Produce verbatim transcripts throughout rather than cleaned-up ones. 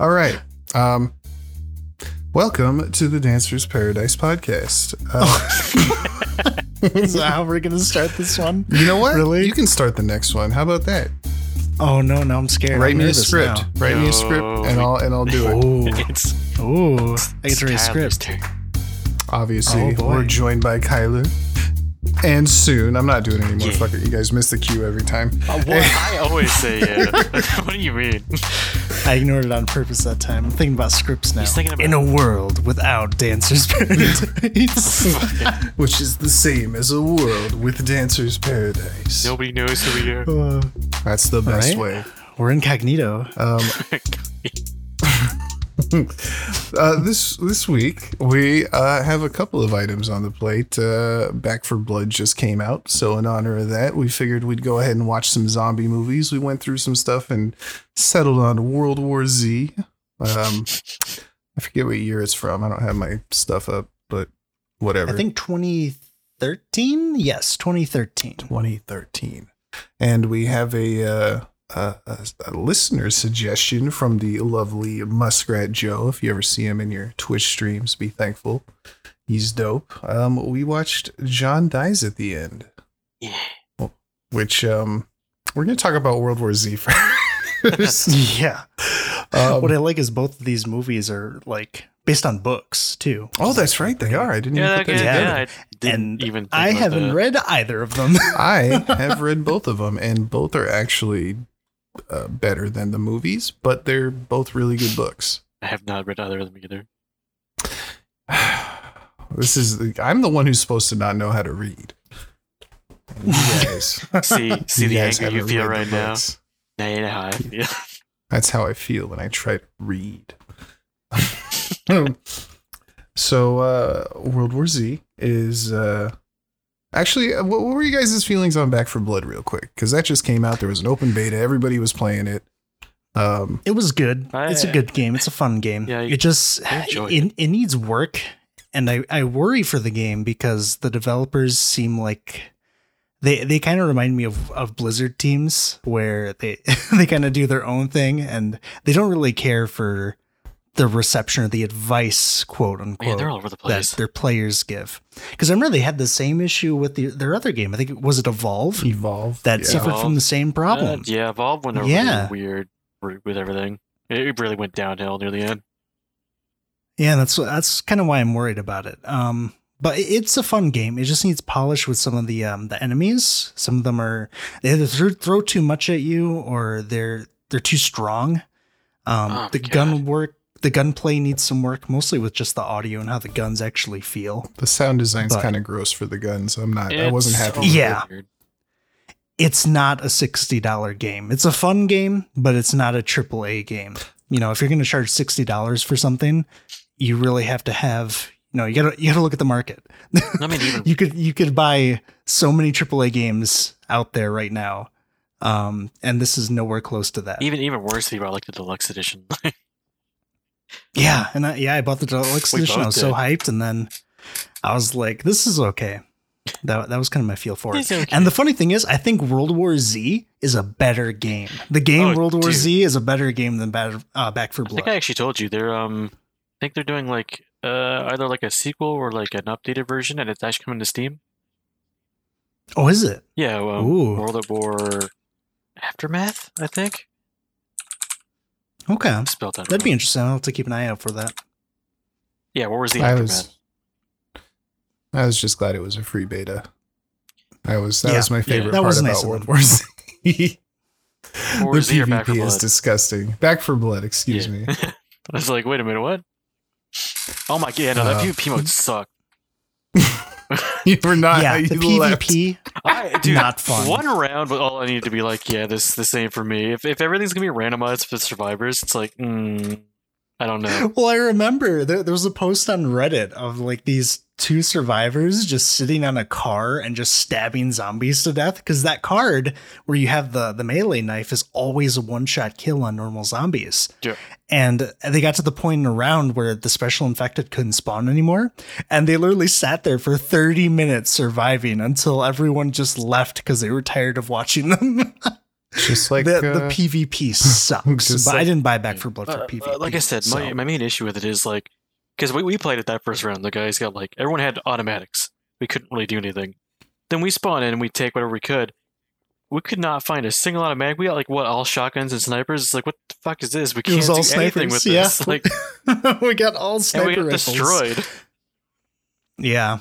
All right. Um, welcome to the Dancer's Paradise podcast. Uh, oh. Is that how we're going to start this one? You know what? Really? You can start the next one. How about that? Oh, no, no, I'm scared. Write I'm me a script. Now. Write no. me a script, and I'll and I'll do it. Oh, it's, ooh, it's a script. Obviously, oh we're joined by Kylar. And soon, I'm not doing it anymore. Yeah. Fuck it, you guys miss the cue every time. Uh, well, I always say yeah. What do you mean? I ignored it on purpose that time. I'm thinking about scripts now. About in a world without Dancer's Paradise, which is the same as a world with Dancer's Paradise. Nobody knows who we are. Uh, That's the best right? way. We're incognito. Um, Uh, this this week we uh, have a couple of items on the plate. Uh, Back four Blood just came out, so in honor of that, we figured we'd go ahead and watch some zombie movies. We went through some stuff and settled on World War Z. Um, I forget what year it's from. I don't have my stuff up, but whatever. I think twenty thirteen. Yes, twenty thirteen. twenty thirteen, and we have a. Uh, Uh, a, a listener suggestion from the lovely Muskrat Joe. If you ever see him in your Twitch streams, be thankful. He's dope. Um, we watched John Dies At The End. Yeah. Which um, we're going to talk about World War Z first. Yeah. Um, what I like is both of these movies are like based on books too. Oh, that's right. They are. I didn't yeah, even put okay, that together. Yeah, I didn't and even think I haven't that. read either of them. I have read both of them, and both are actually Uh, better than the movies, but they're both really good books. I have not read either of them either. This is I'm the one who's supposed to not know how to read. You guys, see, see you the anger you feel right now. Now you know how I feel. That's how I feel when I try to read. So, uh, World War Z is. Uh, Actually, what were you guys' feelings on Back four Blood real quick? Because that just came out. There was an open beta. Everybody was playing it. Um, it was good. I, it's a good game. It's a fun game. Yeah, you, it just it, it needs work. And I, I worry for the game because the developers seem like they they kind of remind me of, of Blizzard teams where they, they kind of do their own thing and they don't really care for the reception or the advice, quote unquote, yeah, they're all over the place. That their players give. Because I remember they had the same issue with the, their other game. I think it was it Evolve? Evolve. That yeah. suffered Evolve. from the same problem. Uh, yeah, Evolve went over yeah. really weird route with everything. It really went downhill near the end. Yeah, that's that's kind of why I'm worried about it. Um, but it's a fun game. It just needs polish with some of the um, the enemies. Some of them are, they either throw too much at you or they're, they're too strong. Um, oh, the God. gun work. The gunplay needs some work, mostly with just the audio and how the guns actually feel. The sound design's kind of gross for the guns. I'm not, I wasn't happy. Yeah. It. It's not a sixty dollars game. It's a fun game, but it's not a triple A game. You know, if you're going to charge sixty dollars for something, you really have to have, you know, you gotta, you gotta look at the market. I mean, even- you could, you could buy so many triple A games out there right now. Um, and this is nowhere close to that. Even, even worse, if you like the deluxe edition. Yeah, and I, yeah, I bought the deluxe edition. I was did. so hyped, and then I was like, "This is okay." That that was kind of my feel for it. Okay. And the funny thing is, I think World War Z is a better game. The game oh, World War dude. Z is a better game than Back, uh, Back four Blood. I think I actually told you they're. Um, I think they're doing like uh, either like a sequel or like an updated version, and it's actually coming to Steam. Oh, is it? Yeah, well, World of War Aftermath, I think. Okay, that that'd right. be interesting. I'll have to keep an eye out for that. Yeah, what was the I aftermath? Was, I was just glad it was a free beta. I was that yeah. was my favorite yeah, that part was about nice World War Z. The PvP is disgusting. Back four Blood, excuse yeah. me. I was like, wait a minute, what? Oh my god, yeah, no, that uh, PvP mode sucked. You were not. Yeah, the PvP, I, dude, not fun. One round, but all I need to be like, yeah, this this ain't for me. If if everything's gonna be randomized for survivors, it's like, mm, I don't know. Well, I remember there, there was a post on Reddit of like these two survivors just sitting on a car and just stabbing zombies to death because that card where you have the the melee knife is always a one shot kill on normal zombies. Yeah. And they got to the point in a round where the special infected couldn't spawn anymore. And they literally sat there for thirty minutes surviving until everyone just left because they were tired of watching them. Just like the, uh, the PvP sucks. But like, I didn't buy Back four Blood uh, for PvP. Uh, like I said, so. my, my main issue with it is like, because we, we played it that first round. The guys got like, everyone had automatics. We couldn't really do anything. Then we spawn in and we take whatever we could. We could not find a single automatic. We got like what, all shotguns and snipers. It's like, what the fuck is this? We can't do snipers, anything with yeah. this. Like, we got all sniper and we got rifles. Destroyed. Yeah,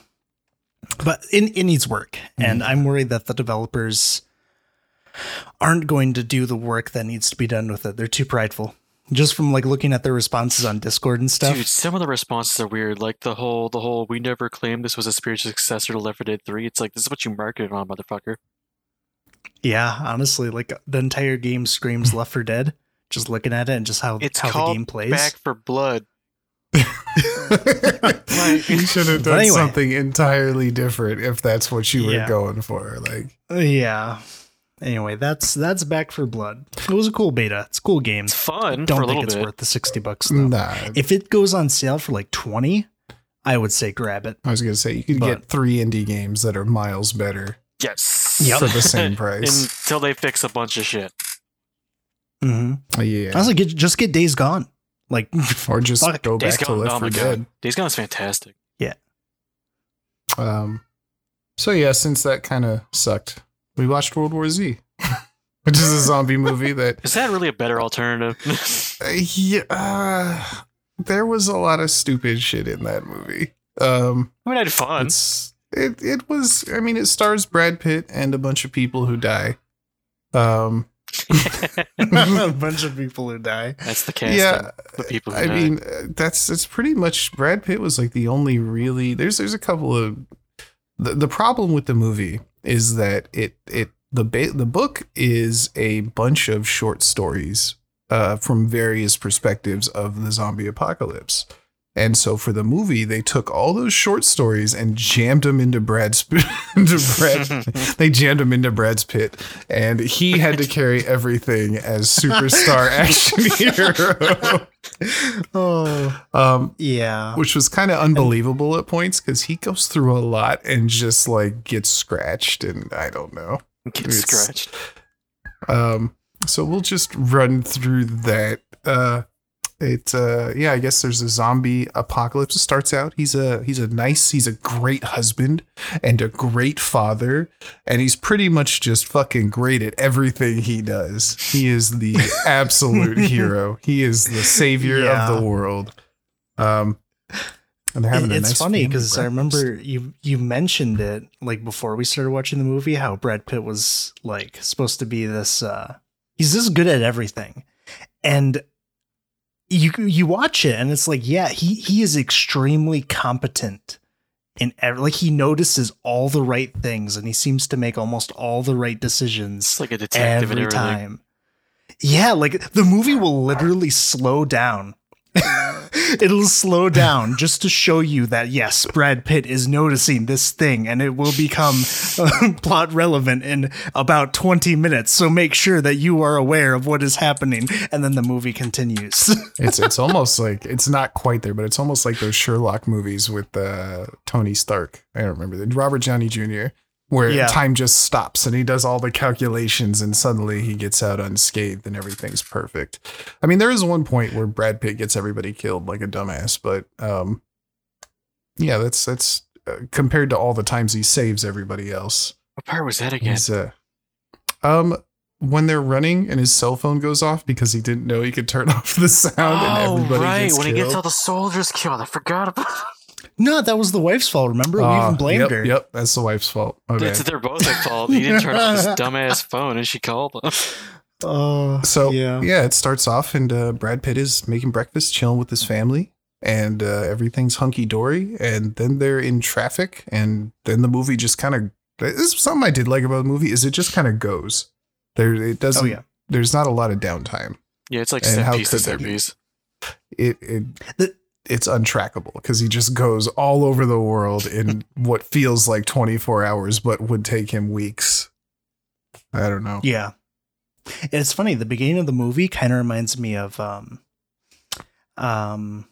but it, it needs work, mm-hmm. and I'm worried that the developers aren't going to do the work that needs to be done with it. They're too prideful. Just from like looking at their responses on Discord and stuff. Dude, some of the responses are weird. Like the whole, the whole, we never claimed this was a spiritual successor to Left four Dead three. It's like, this is what you marketed on, motherfucker. Yeah, honestly, like the entire game screams Left four Dead. Just looking at it and just how, it's how the game plays. It's called Back four Blood. Like, you should have done anyway. something entirely different if that's what you were yeah. going for. Like, yeah. Anyway, that's that's Back four Blood. It was a cool beta. It's a cool game. It's fun. I don't for a think it's bit. worth the sixty bucks though. Nah. If it goes on sale for like twenty, I would say grab it. I was gonna say you could but, get three indie games that are miles better. Yes. Yep. For the same price. Until they fix a bunch of shit. Mm-hmm. Yeah. Honestly, get, just get Days Gone. Like, or just fuck, go Days back Gone, to Left four Dead. Days Gone is fantastic. Yeah. Um. So yeah, since that kind of sucked, we watched World War Z, which is a zombie movie that... Is that really a better alternative? uh, yeah. Uh, there was a lot of stupid shit in that movie. Um, I mean, I had fun. It it was... I mean, it stars Brad Pitt and a bunch of people who die. Um... a bunch of people who die. That's the cast. Yeah, the people who I die. mean, that's it's pretty much Brad Pitt was like the only really. There's there's a couple of the, the problem with the movie is that it it the ba- the book is a bunch of short stories uh, from various perspectives of the zombie apocalypse, and so for the movie they took all those short stories and jammed them into Brad's into Brad. They jammed them into Brad's Pitt, and he had to carry everything as superstar action hero. Oh, um, yeah, which was kind of unbelievable and, at points because he goes through a lot and just like gets scratched, and I don't know, gets it's, scratched. Um, so we'll just run through that. Uh, It's uh yeah, I guess there's a zombie apocalypse. It starts out. He's a he's a nice, he's a great husband and a great father, and he's pretty much just fucking great at everything he does. He is the absolute hero. He is the savior yeah. of the world. Um and they're having it, a it's nice funny because I remember you you mentioned it like before we started watching the movie, how Brad Pitt was like supposed to be this uh he's this good at everything. And You you watch it and it's like, yeah, he he is extremely competent in every, like he notices all the right things and he seems to make almost all the right decisions. It's like a detective every time. Yeah, like the movie will literally slow down. It'll slow down just to show you that, yes, Brad Pitt is noticing this thing and it will become uh, plot relevant in about twenty minutes. So make sure that you are aware of what is happening. And then the movie continues. it's it's almost like it's not quite there, but it's almost like those Sherlock movies with uh, Tony Stark. I don't remember the Robert Downey Junior where yeah. time just stops and he does all the calculations and suddenly he gets out unscathed and everything's perfect. I mean, there is one point where Brad Pitt gets everybody killed like a dumbass, but um, yeah, that's, that's uh, compared to all the times he saves everybody else. What part was that again? Uh, um, when they're running and his cell phone goes off because he didn't know he could turn off the sound oh, and everybody right. gets when killed. When he gets all the soldiers killed, I forgot about it. No, that was the wife's fault. Remember, uh, we even blamed yep, her. Yep, that's the wife's fault. Okay. They're both at fault. He didn't turn off this dumbass phone, and she called him. Oh, so yeah. yeah, it starts off, and uh, Brad Pitt is making breakfast, chilling with his family, and uh, everything's hunky dory. And then they're in traffic, and then the movie just kind of. This is something I did like about the movie is it just kind of goes. There, it doesn't. Oh, yeah. There's not a lot of downtime. Yeah, it's like set piece to set piece. It it. The- It's untrackable because he just goes all over the world in what feels like twenty-four hours, but would take him weeks. I don't know. Yeah. It's funny. The beginning of the movie kind of reminds me of, um, um,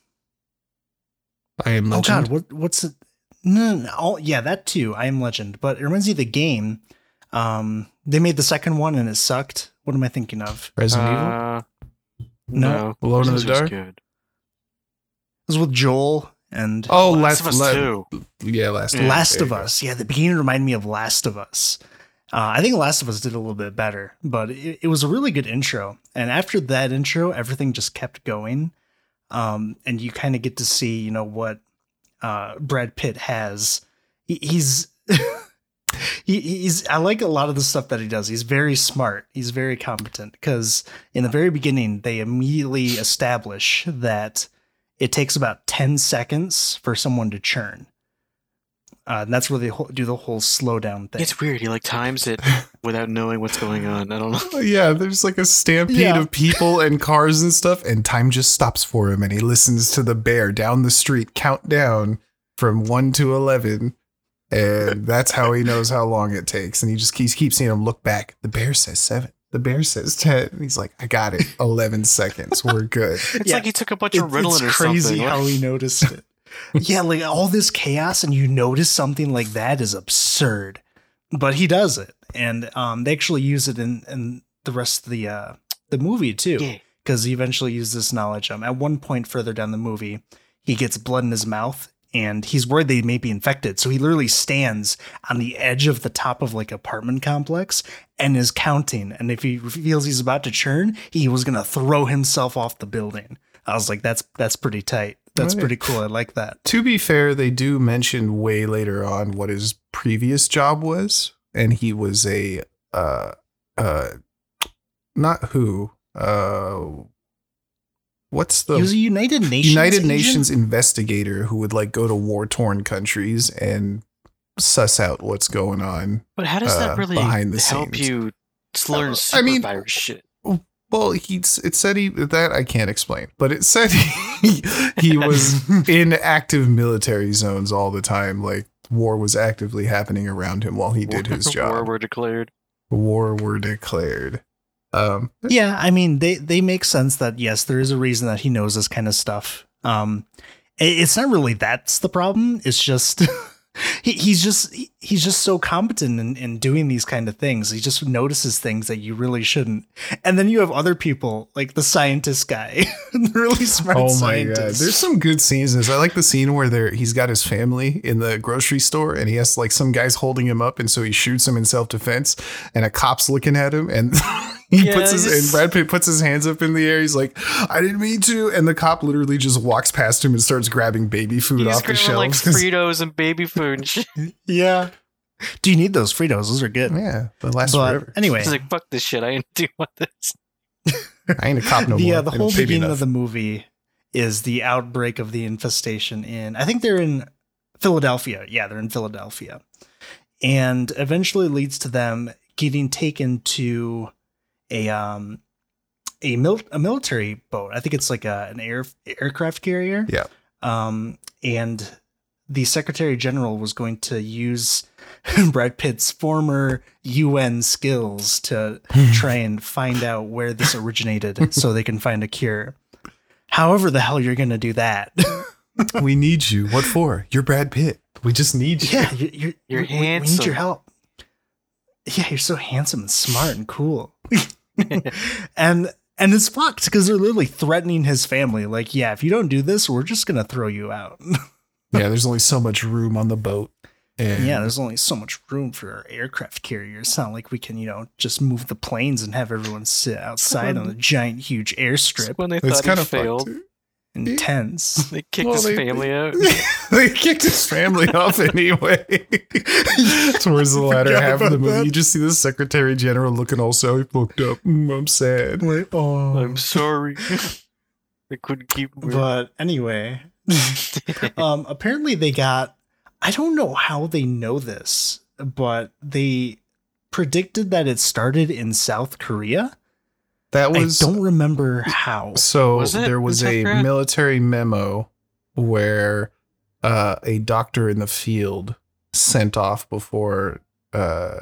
I Am Legend. Oh God, what, what's it? No, no, all, yeah, that too. I Am Legend, but it reminds me of the game. Um, they made the second one and it sucked What am I thinking of? Resident uh, Evil? No. no. Alone in the Dark? Good. It was with Joel and... Oh, Last, Last of Us two. Yeah, Last of Us. Last of Us. Yeah, the beginning reminded me of Last of Us. Uh, I think Last of Us did a little bit better, but it, it was a really good intro. And after that intro, everything just kept going. Um, and you kind of get to see, you know, what uh, Brad Pitt has. He, he's... He, he's I like a lot of the stuff that he does. He's very smart. He's very competent because in the very beginning, they immediately establish that it takes about ten seconds for someone to churn. Uh, and that's where they ho- do the whole slowdown thing. It's weird. He like times it without knowing what's going on. I don't know. Yeah, there's like a stampede yeah. of people and cars and stuff, and time just stops for him. And he listens to the bear down the street count down from one to eleven. And that's how he knows how long it takes. And he just keeps, keeps seeing him look back. The bear says seven. The bear says ten. And he's like, I got it. eleven seconds. We're good. It's yeah. like he took a bunch it, of Ritalin or something. It's crazy how he noticed it. Yeah, like all this chaos and you notice something like that is absurd. But he does it. And um, they actually use it in, in the rest of the, uh, the movie, too. Because yeah. he eventually uses this knowledge. Um, at one point further down the movie, he gets blood in his mouth. And he's worried they may be infected. So he literally stands on the edge of the top of like apartment complex and is counting. And if he feels he's about to churn, he was going to throw himself off the building. I was like, that's that's pretty tight. That's right. Pretty cool. I like that. To be fair, they do mention way later on what his previous job was. And he was a uh, uh, not who. Uh What's the he was a United Nations United agent? Nations investigator who would like go to war torn countries and suss out what's going on. But how does that uh, really behind the help scenes? You learn uh, super I mean, virus shit? Well, he's it said he that I can't explain, but it said he he was in active military zones all the time. Like war was actively happening around him while he did war, his job. War were declared. War were declared. Um, yeah, I mean, they, they make sense that, yes, there is a reason that he knows this kind of stuff. Um, it, it's not really that's the problem. It's just he, he's just he, he's just so competent in, in doing these kind of things. He just notices things that you really shouldn't. And then you have other people like the scientist guy, the really smart oh scientist. God. There's some good scenes. I like the scene where there he's got his family in the grocery store and he has like some guys holding him up. And so he shoots him in self-defense and a cop's looking at him and... He yes. puts his and Brad Pitt puts his hands up in the air. He's like, I didn't mean to. And the cop literally just walks past him and starts grabbing baby food He's off the shelves. He's grabbing like Fritos and baby food. Yeah. Do you need those Fritos? Those are good. Yeah. They last but forever. Anyway. He's like, fuck this shit. I ain't doing this. I ain't a cop no more. Yeah, the whole beginning enough. Of the movie is the outbreak of the infestation in, I think they're in Philadelphia. Yeah, they're in Philadelphia. And eventually leads to them getting taken to... a um a, mil- a military boat. I think it's like a, an air aircraft carrier. Yeah. Um and the Secretary General was going to use Brad Pitt's former U N skills to try and find out where this originated so they can find a cure. However the hell you're going to do that. We need you. What for? You're Brad Pitt. We just need you. Yeah, you're, you're, you're we, handsome. We need your help. Yeah, you're so handsome and smart and cool. and and it's fucked because they're literally threatening his family. Like, yeah, if you don't do this, we're just going to throw you out. Yeah, there's only so much room on the boat. And yeah, there's only so much room for our aircraft carrier. It's not like we can, you know, just move the planes and have everyone sit outside on a giant, huge airstrip. It's when they thought kind he of failed. Fucked. Intense. They kicked well, his they, family out. They kicked his family off anyway. Towards the latter half of the movie, that. You just see the Secretary General looking all so fucked up. Mm, I'm sad. Like, oh, I'm sorry. They couldn't keep. Weird. But anyway, um, apparently they got. I don't know how they know this, but they predicted that it started in South Korea. That was, I don't remember how. So was there was a correct? military memo where uh, a doctor in the field sent off before uh,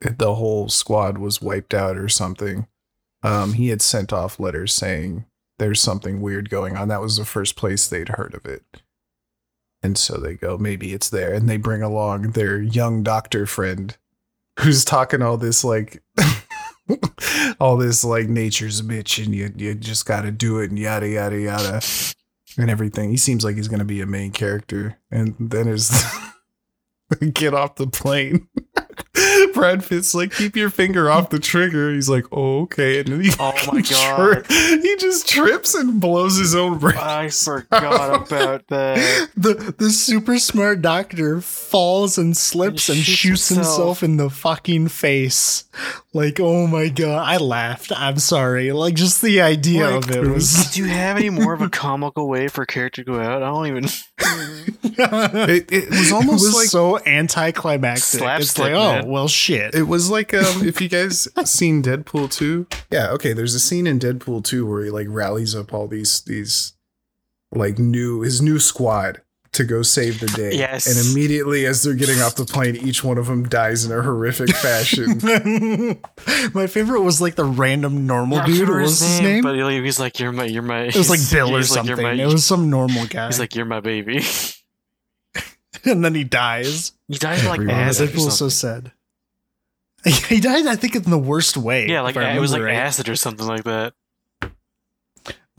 the whole squad was wiped out or something. Um, he had sent off letters saying there's something weird going on. That was the first place they'd heard of it. And so they go, maybe it's there. And they bring along their young doctor friend who's talking all this like... all this like nature's a bitch and you, you just got to do it and yada, yada, yada and everything. He seems like he's going to be a main character. And then there's the get off the plane. Brad Pitt's like, keep your finger off the trigger. He's like, oh, okay. And then he, oh my God. Tri- he just trips and blows his own brain. I forgot about that. The the super smart doctor falls and slips and, and shoots himself. himself in the fucking face. Like, oh my God. I laughed. I'm sorry. Like, just the idea like, of it was. Do you have any more of a comical way for a character to go out? I don't even. it, it was almost it was like so anticlimactic. It's like, oh, well, shit. It was like um, if you guys seen Deadpool two. Yeah, okay. There's a scene in Deadpool two where he like rallies up all these these like new his new squad to go save the day. Yes. And immediately as they're getting off the plane, each one of them dies in a horrific fashion. My favorite was like the random normal dude. What was his name? But he's like, you're my, you're my. It was like Bill or something. Like, my, it was some normal guy. He's like, you're my baby. And then he dies. He dies like acid. Deadpool so sad. He died, I think, in the worst way. Yeah, like it was like right. acid or something like that.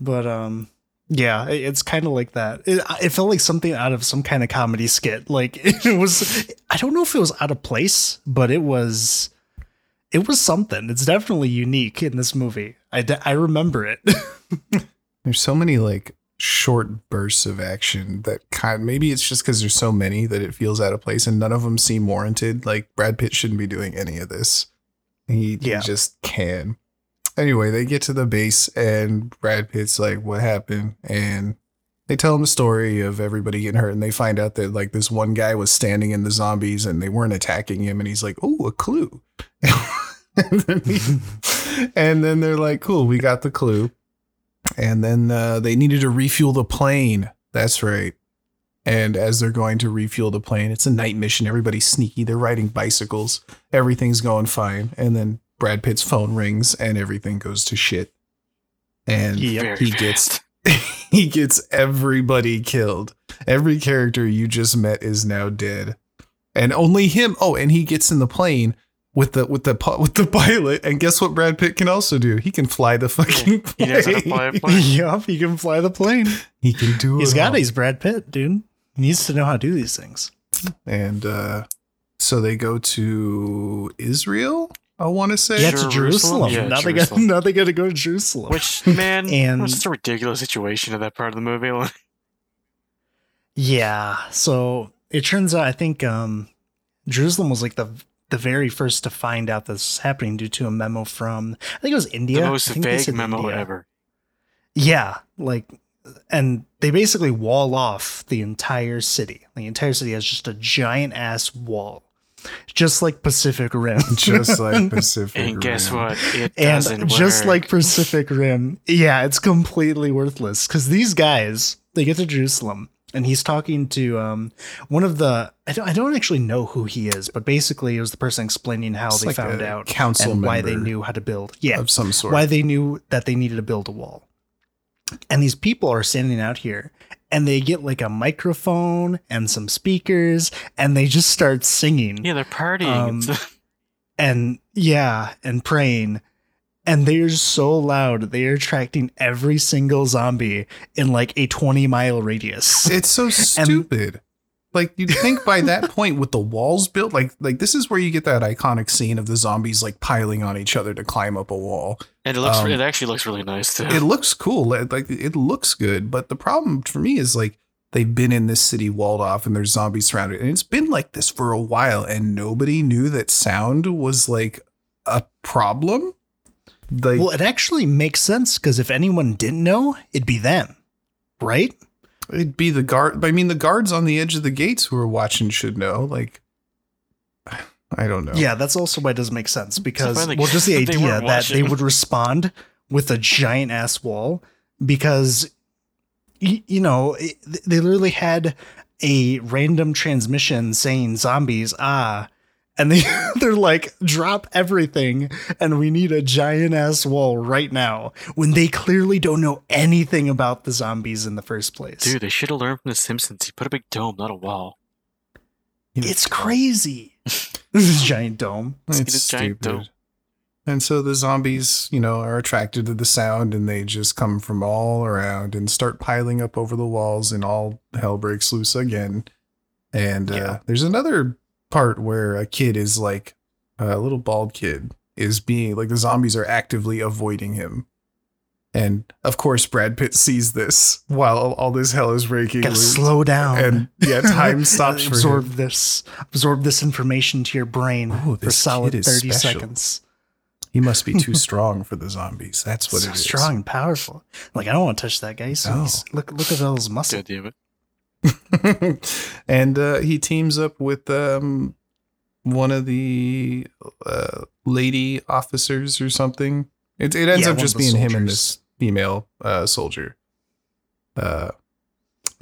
But um, yeah, it, it's kind of like that. It, it felt like something out of some kind of comedy skit. Like it was, I don't know if it was out of place, but it was, it was something. It's definitely unique in this movie. I de- I remember it. There's so many like. Short bursts of action that kind of, maybe it's just because there's so many that it feels out of place and none of them seem warranted. Like Brad Pitt shouldn't be doing any of this. He, yeah. he just can. Anyway, they get to the base and Brad Pitt's like, what happened? And they tell him the story of everybody getting hurt. And they find out that like this one guy was standing in the zombies and they weren't attacking him. And he's like, oh, a clue. and, then he, and then they're like, cool, we got the clue. And then uh, they needed to refuel the plane. That's right. And as they're going to refuel the plane, it's a night mission. Everybody's sneaky. They're riding bicycles. Everything's going fine. And then Brad Pitt's phone rings and everything goes to shit. And yep. he gets he gets everybody killed. Every character you just met is now dead. And only him. Oh, and he gets in the plane. With the with the with the pilot, and guess what? Brad Pitt can also do. He can fly the fucking plane. He knows how to fly a plane. Yup, he can fly the plane. He can do it. He's got it. He's Brad Pitt, dude. He needs to know how to do these things. And uh, so they go to Israel. I want to say yeah, to Jerusalem. Jerusalem. Yeah, now, Jerusalem. They got, now they got to go to Jerusalem. Which man, and it's a ridiculous situation in that part of the movie. Yeah. So it turns out, I think um, Jerusalem was like the. the very first to find out this was happening due to a memo from, I think it was India. The most vague memo India. ever. Yeah. Like, and they basically wall off the entire city. The entire city has just a giant ass wall, just like Pacific Rim, just like Pacific Rim. And guess what? It doesn't and just work. Like Pacific Rim. Yeah. It's completely worthless. Cause these guys, they get to Jerusalem. And he's talking to um, one of the, I don't, I don't actually know who he is, but basically it was the person explaining how it's they like found out council and why they knew how to build. Yeah. Of some sort. Why they knew that they needed to build a wall. And these people are standing out here and they get like a microphone and some speakers and they just start singing. Yeah. They're partying. Um, and yeah. And praying. And they're so loud, they are attracting every single zombie in like a twenty mile radius. It's so stupid. And- like you'd think by that point with the walls built, like like this is where you get that iconic scene of the zombies like piling on each other to climb up a wall. And it looks um, it actually looks really nice too. It looks cool. Like it looks good. But the problem for me is like they've been in this city walled off and there's zombies surrounded. And it's been like this for a while, and nobody knew that sound was like a problem. Like, well, it actually makes sense because if anyone didn't know, it'd be them, right? It'd be the guard. I mean, the guards on the edge of the gates who are watching should know. Like, I don't know. Yeah, that's also why it doesn't make sense because, so well, just the idea they that watching. They would respond with a giant ass wall because, you, you know, it, they literally had a random transmission saying zombies, ah. And they, they're like, drop everything and we need a giant ass wall right now when they clearly don't know anything about the zombies in the first place. Dude, they should have learned from The Simpsons. He put a big dome, not a wall. It's crazy. This giant dome. It's, it's a giant dome. And so the zombies, you know, are attracted to the sound, and they just come from all around and start piling up over the walls, and all hell breaks loose again. And uh, yeah. there's another part where a kid is like, a little bald kid is being like, the zombies are actively avoiding him. And of course, Brad Pitt sees this while all this hell is raking. Gotta slow down. And yeah, time stops. absorb for him. this, absorb this information to your brain Ooh, for solid thirty special. seconds. He must be too strong for the zombies. That's what so it is. Strong and powerful. Like, I don't want to touch that guy. So no. Look, look at those muscles. Yeah, and uh, he teams up with um, one of the uh, lady officers or something. It, it ends yeah, up just being soldiers. him and this female uh, soldier. Uh,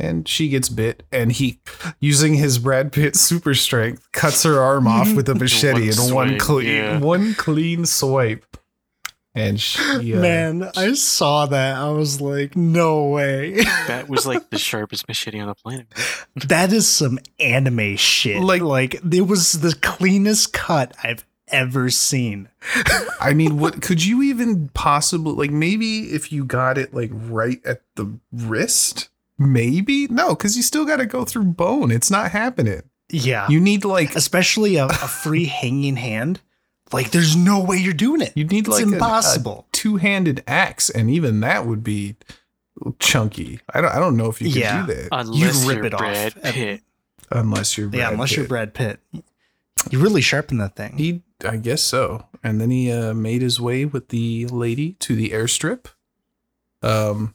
and she gets bit, and he, using his Brad Pitt super strength, cuts her arm off with a machete one in one clean, yeah. one clean swipe. And she, uh, man, I saw that. I was like, no way. That was like the sharpest machete on the planet. That is some anime shit. Like, like it was the cleanest cut I've ever seen. I mean, what could you even possibly, like, maybe if you got it like right at the wrist, maybe? No, because you still got to go through bone. It's not happening. Yeah. You need like, especially a, a free hanging hand. Like, there's no way you're doing it. You'd need it's like impossible. A, a two-handed axe, and even that would be chunky. I don't. I don't know if you could yeah. do that. Unless you rip you're it Brad off. Pitt. Unless you're Brad yeah. Unless Pitt. you're Brad Pitt. You really sharpen that thing. He, I guess so. And then he uh, made his way with the lady to the airstrip. Um,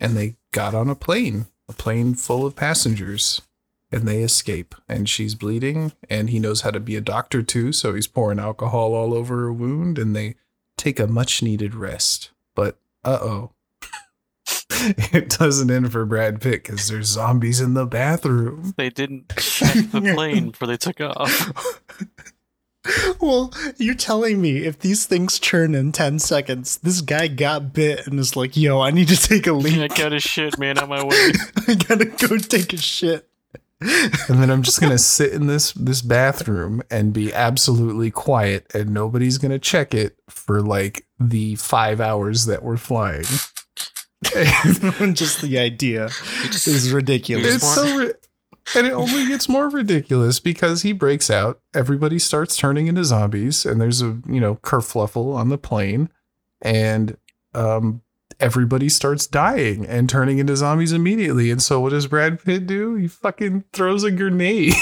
and they got on a plane, a plane full of passengers. And they escape, and she's bleeding, and he knows how to be a doctor too, so he's pouring alcohol all over her wound, and they take a much-needed rest. But, uh-oh, it doesn't end for Brad Pitt, because there's zombies in the bathroom. They didn't check the plane before they took off. Well, you're telling me if these things churn in ten seconds, this guy got bit and is like, yo, I need to take a leak. I gotta shit, man, on my way. I gotta go take a shit. And then I'm just going to sit in this this bathroom and be absolutely quiet, and nobody's going to check it for like the five hours that we're flying. Just the idea just, is ridiculous. It's so ri- and it only gets more ridiculous because he breaks out. Everybody starts turning into zombies, and there's a, you know, kerfluffle on the plane, and um everybody starts dying and turning into zombies immediately. And so what does Brad Pitt do? He fucking throws a grenade.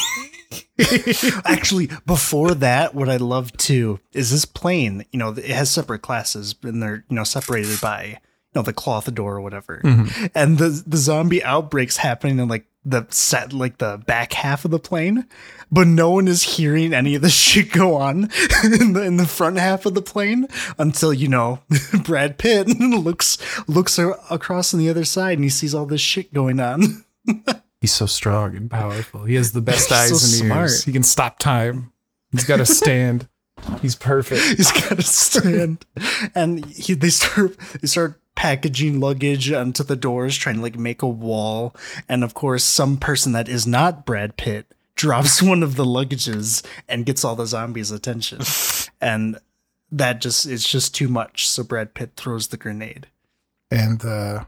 Actually, before that, what I love too is this plane, you know, it has separate classes, and they're, you know, separated by, you know, the cloth door or whatever. Mm-hmm. And the, the zombie outbreaks happening in like the set, like the back half of the plane, but no one is hearing any of this shit go on in the, in the front half of the plane until, you know, Brad Pitt looks, looks across on the other side and he sees all this shit going on. He's so strong and powerful. He has the best eyes so and smart. ears. He can stop time. He's got a stand. He's perfect. He's got a stand. And he, they start, they start, packaging luggage onto the doors, trying to like make a wall, and of course some person that is not Brad Pitt drops one of the luggages and gets all the zombies' attention, and that just, it's just too much, so Brad Pitt throws the grenade. And uh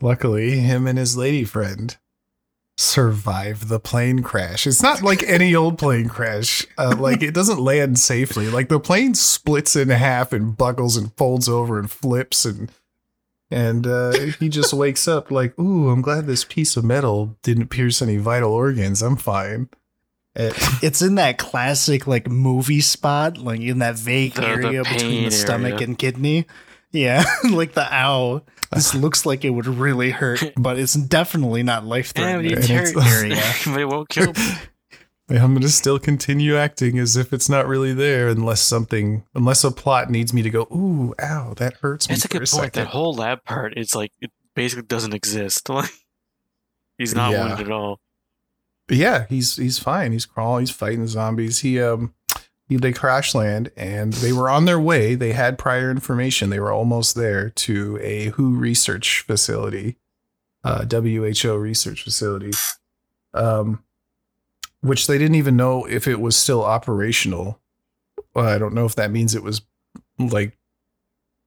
luckily him and his lady friend survive the plane crash. It's not like any old plane crash. Uh, like, it doesn't land safely. Like, the plane splits in half and buckles and folds over and flips, and and uh, he just wakes up like, ooh, I'm glad this piece of metal didn't pierce any vital organs. I'm fine. It, it's in that classic like movie spot, like in that vague the, area the between the stomach area. and kidney. Yeah, like the owl. This looks like it would really hurt, but it's definitely not life-threatening. It won't kill me. I'm going to still continue acting as if it's not really there unless something, unless a plot needs me to go, ooh, ow, that hurts me. That's a good point. That whole lab part, it's like, it basically doesn't exist. Like, he's not yeah. wounded at all. But yeah, he's he's fine. He's crawling, he's fighting the zombies. He, um... They crash land, and they were on their way. They had prior information. They were almost there to a W H O research facility, uh, W H O research facility, um, which they didn't even know if it was still operational. Well, I don't know if that means it was like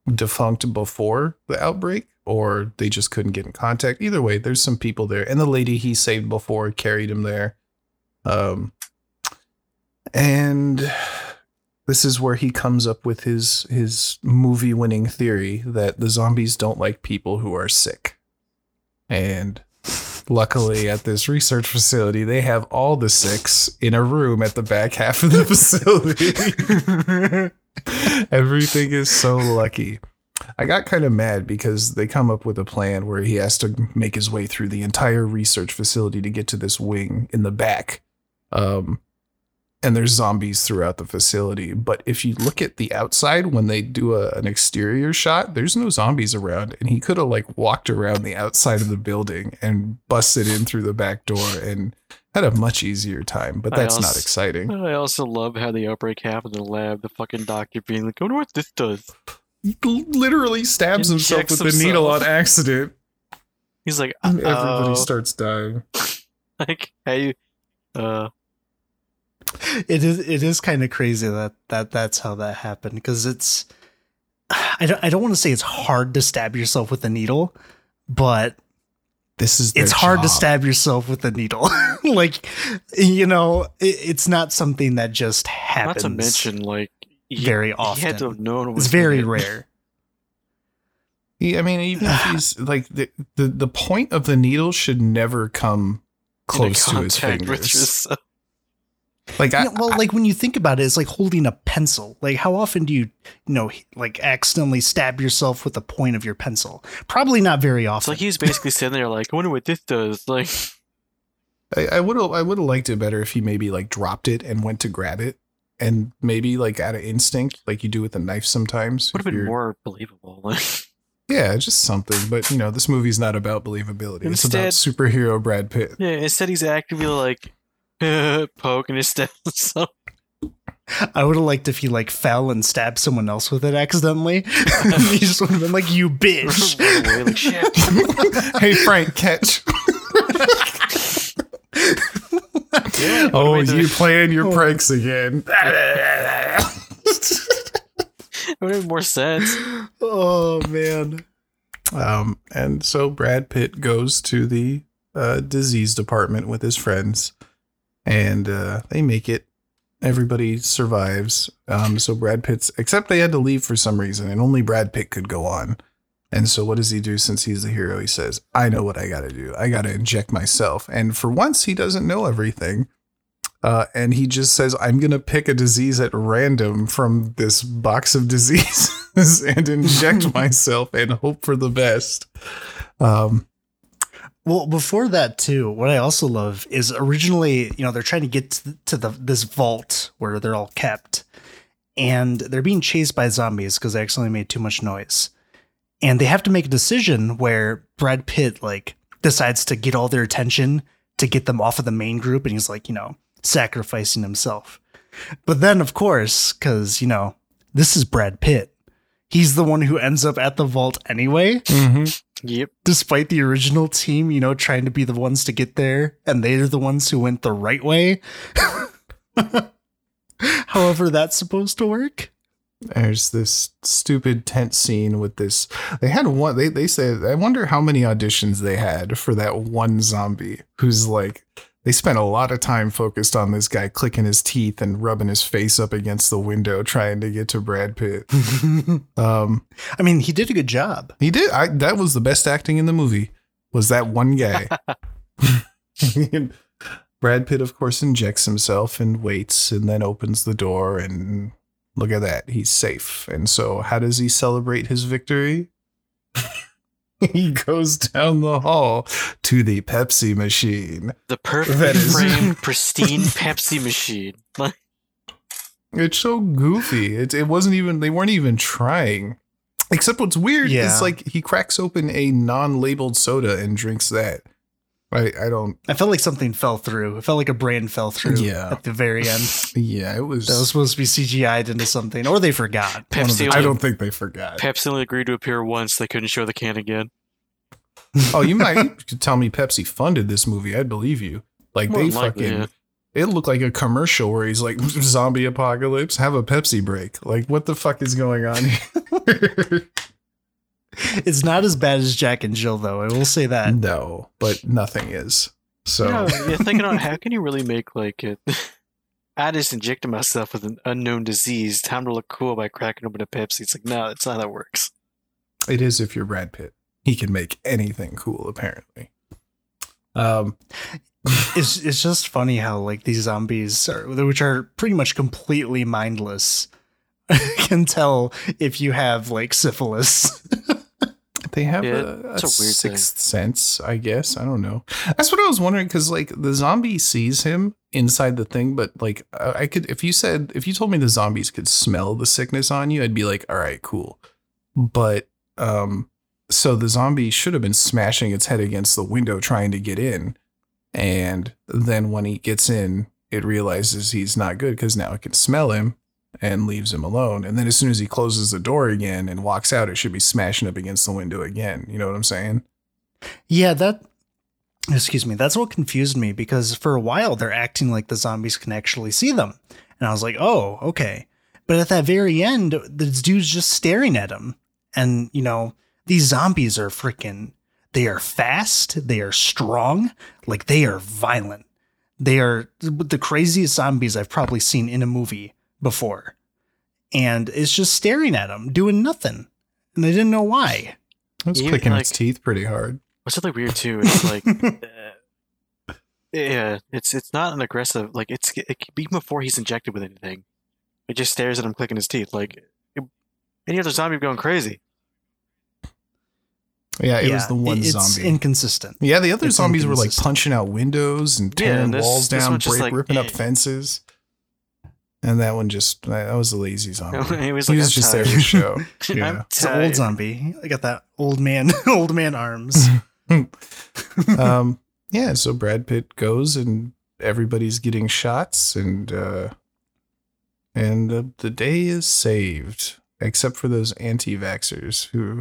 defunct before the outbreak, or they just couldn't get in contact. Either way, there's some people there, and the lady he saved before carried him there. Um, and this is where he comes up with his his movie winning theory that the zombies don't like people who are sick. And luckily, at this research facility, they have all the six in a room at the back half of the facility. Everything is so lucky. I got kind of mad because they come up with a plan where he has to make his way through the entire research facility to get to this wing in the back. Um, and there's zombies throughout the facility. But if you look at the outside, when they do a, an exterior shot, there's no zombies around. And he could have like walked around the outside of the building and busted in through the back door and had a much easier time. But that's also not exciting. I also love how the outbreak happened in the lab. The fucking doctor being like, I wonder what this does. He literally stabs himself with the needle on accident. He's like, uh-oh. And everybody starts dying. Like, hey, uh... It is it is kind of crazy that, that that's how that happened, because it's I don't I don't want to say it's hard to stab yourself with a needle, but this is it's job. hard to stab yourself with a needle. Like, you know, it, it's not something that just happens. Not to mention, like, he, very often. He had to have known it was it's very it. rare. He, I mean, even if he's like the, the the point of the needle should never come close to his fingers. Like, I, you know, well, I, like when you think about it, it's like holding a pencil. Like, how often do you, you know, like accidentally stab yourself with the point of your pencil? Probably not very often. So like he's basically sitting there, like, I wonder what this does. Like, I would have, I would have liked it better if he maybe like dropped it and went to grab it, and maybe like out of instinct, like you do with a knife sometimes. Would have been more believable. Like, yeah, just something. But you know, this movie's not about believability. Instead, it's about superhero Brad Pitt. Yeah, instead he's actively like. Poke and stab himself. I would have liked if he like fell and stabbed someone else with it accidentally. He just would have been like, "You bitch!" Like, shit. Hey Frank, catch! Yeah, oh, you playing your oh. pranks again? It would have more sense. Oh man. Um, and so Brad Pitt goes to the uh, disease department with his friends. And uh, they make it. Everybody survives. Um, so Brad Pitt's, except they had to leave for some reason, and only Brad Pitt could go on. And so what does he do since he's the hero? He says, I know what I got to do. I got to inject myself. And for once, he doesn't know everything. Uh, and he just says, I'm going to pick a disease at random from this box of diseases and inject myself and hope for the best. Um Well, before that, too, what I also love is originally, you know, they're trying to get to the, to the this vault where they're all kept, and they're being chased by zombies because they accidentally made too much noise. And they have to make a decision where Brad Pitt, like, decides to get all their attention to get them off of the main group. And he's like, you know, sacrificing himself. But then, of course, because, you know, this is Brad Pitt. He's the one who ends up at the vault anyway. Mm-hmm. Yep. Despite the original team, you know, trying to be the ones to get there, and they're the ones who went the right way. However, that's supposed to work. There's this stupid tent scene with this. They had one. They they said, I wonder how many auditions they had for that one zombie who's like, they spent a lot of time focused on this guy clicking his teeth and rubbing his face up against the window trying to get to Brad Pitt. Um, I mean, he did a good job. He did. I, that was the best acting in the movie, was that one guy. Brad Pitt, of course, injects himself and waits and then opens the door, and look at that. He's safe. And so how does he celebrate his victory? He goes down the hall to the Pepsi machine. The perfect framed, pristine Pepsi machine. It's so goofy. It it wasn't even they weren't even trying. Except what's weird yeah. is like he cracks open a non-labeled soda and drinks that. I I don't. I felt like something fell through. It felt like a brand fell through. Yeah. At the very end. Yeah, it was. That was supposed to be C G I'd into something, or they forgot. Pepsi. The, I don't think they forgot. Pepsi only agreed to appear once. They couldn't show the can again. Oh, you might you could tell me Pepsi funded this movie. I'd believe you. Like More they fucking. Likely, yeah. It looked like a commercial where he's like, zombie apocalypse, have a Pepsi break. Like, what the fuck is going on here? It's not as bad as Jack and Jill, though. I will say that. No, but nothing is. So yeah, you're thinking on how can you really make like it? I just injected myself with an unknown disease. Time to look cool by cracking open a Pepsi. It's like, no, that's not how that works. It is if you're Brad Pitt. He can make anything cool, apparently. Um, it's it's just funny how like these zombies, are, which are pretty much completely mindless, can tell if you have like syphilis. They have yeah, a, a, a sixth thing. sense, I guess. I don't know. That's what I was wondering, because like the zombie sees him inside the thing, but like I could, if you said, if you told me the zombies could smell the sickness on you, I'd be like, all right, cool. But um, so the zombie should have been smashing its head against the window trying to get in, and then when he gets in, it realizes he's not good because now it can smell him. And leaves him alone. And then as soon as he closes the door again and walks out, it should be smashing up against the window again. You know what I'm saying? Yeah, that, excuse me, that's what confused me, because for a while they're acting like the zombies can actually see them. And I was like, oh, okay. But at that very end, this dude's just staring at him. And, you know, these zombies are freaking, they are fast. They are strong. Like, they are violent. They are the craziest zombies I've probably seen in a movie before, and it's just staring at him doing nothing, and they didn't know why. It was yeah, clicking like, its teeth pretty hard. What's really weird too is like uh, yeah it's it's not an aggressive, like it's it, even before he's injected with anything, it just stares at him clicking his teeth like it, any other zombie going crazy. Yeah, it yeah, was the one it's zombie. Inconsistent. Yeah, the other it's zombies were like punching out windows and tearing yeah, and this, walls down, break, like, ripping eh. up fences. And that one just, that was a lazy zombie. He was, like, he was just tired. There for show. Yeah. It's an old zombie. I got that old man, old man arms. um, yeah, so Brad Pitt goes and everybody's getting shots, and uh, and the, the day is saved. Except for those anti-vaxxers who,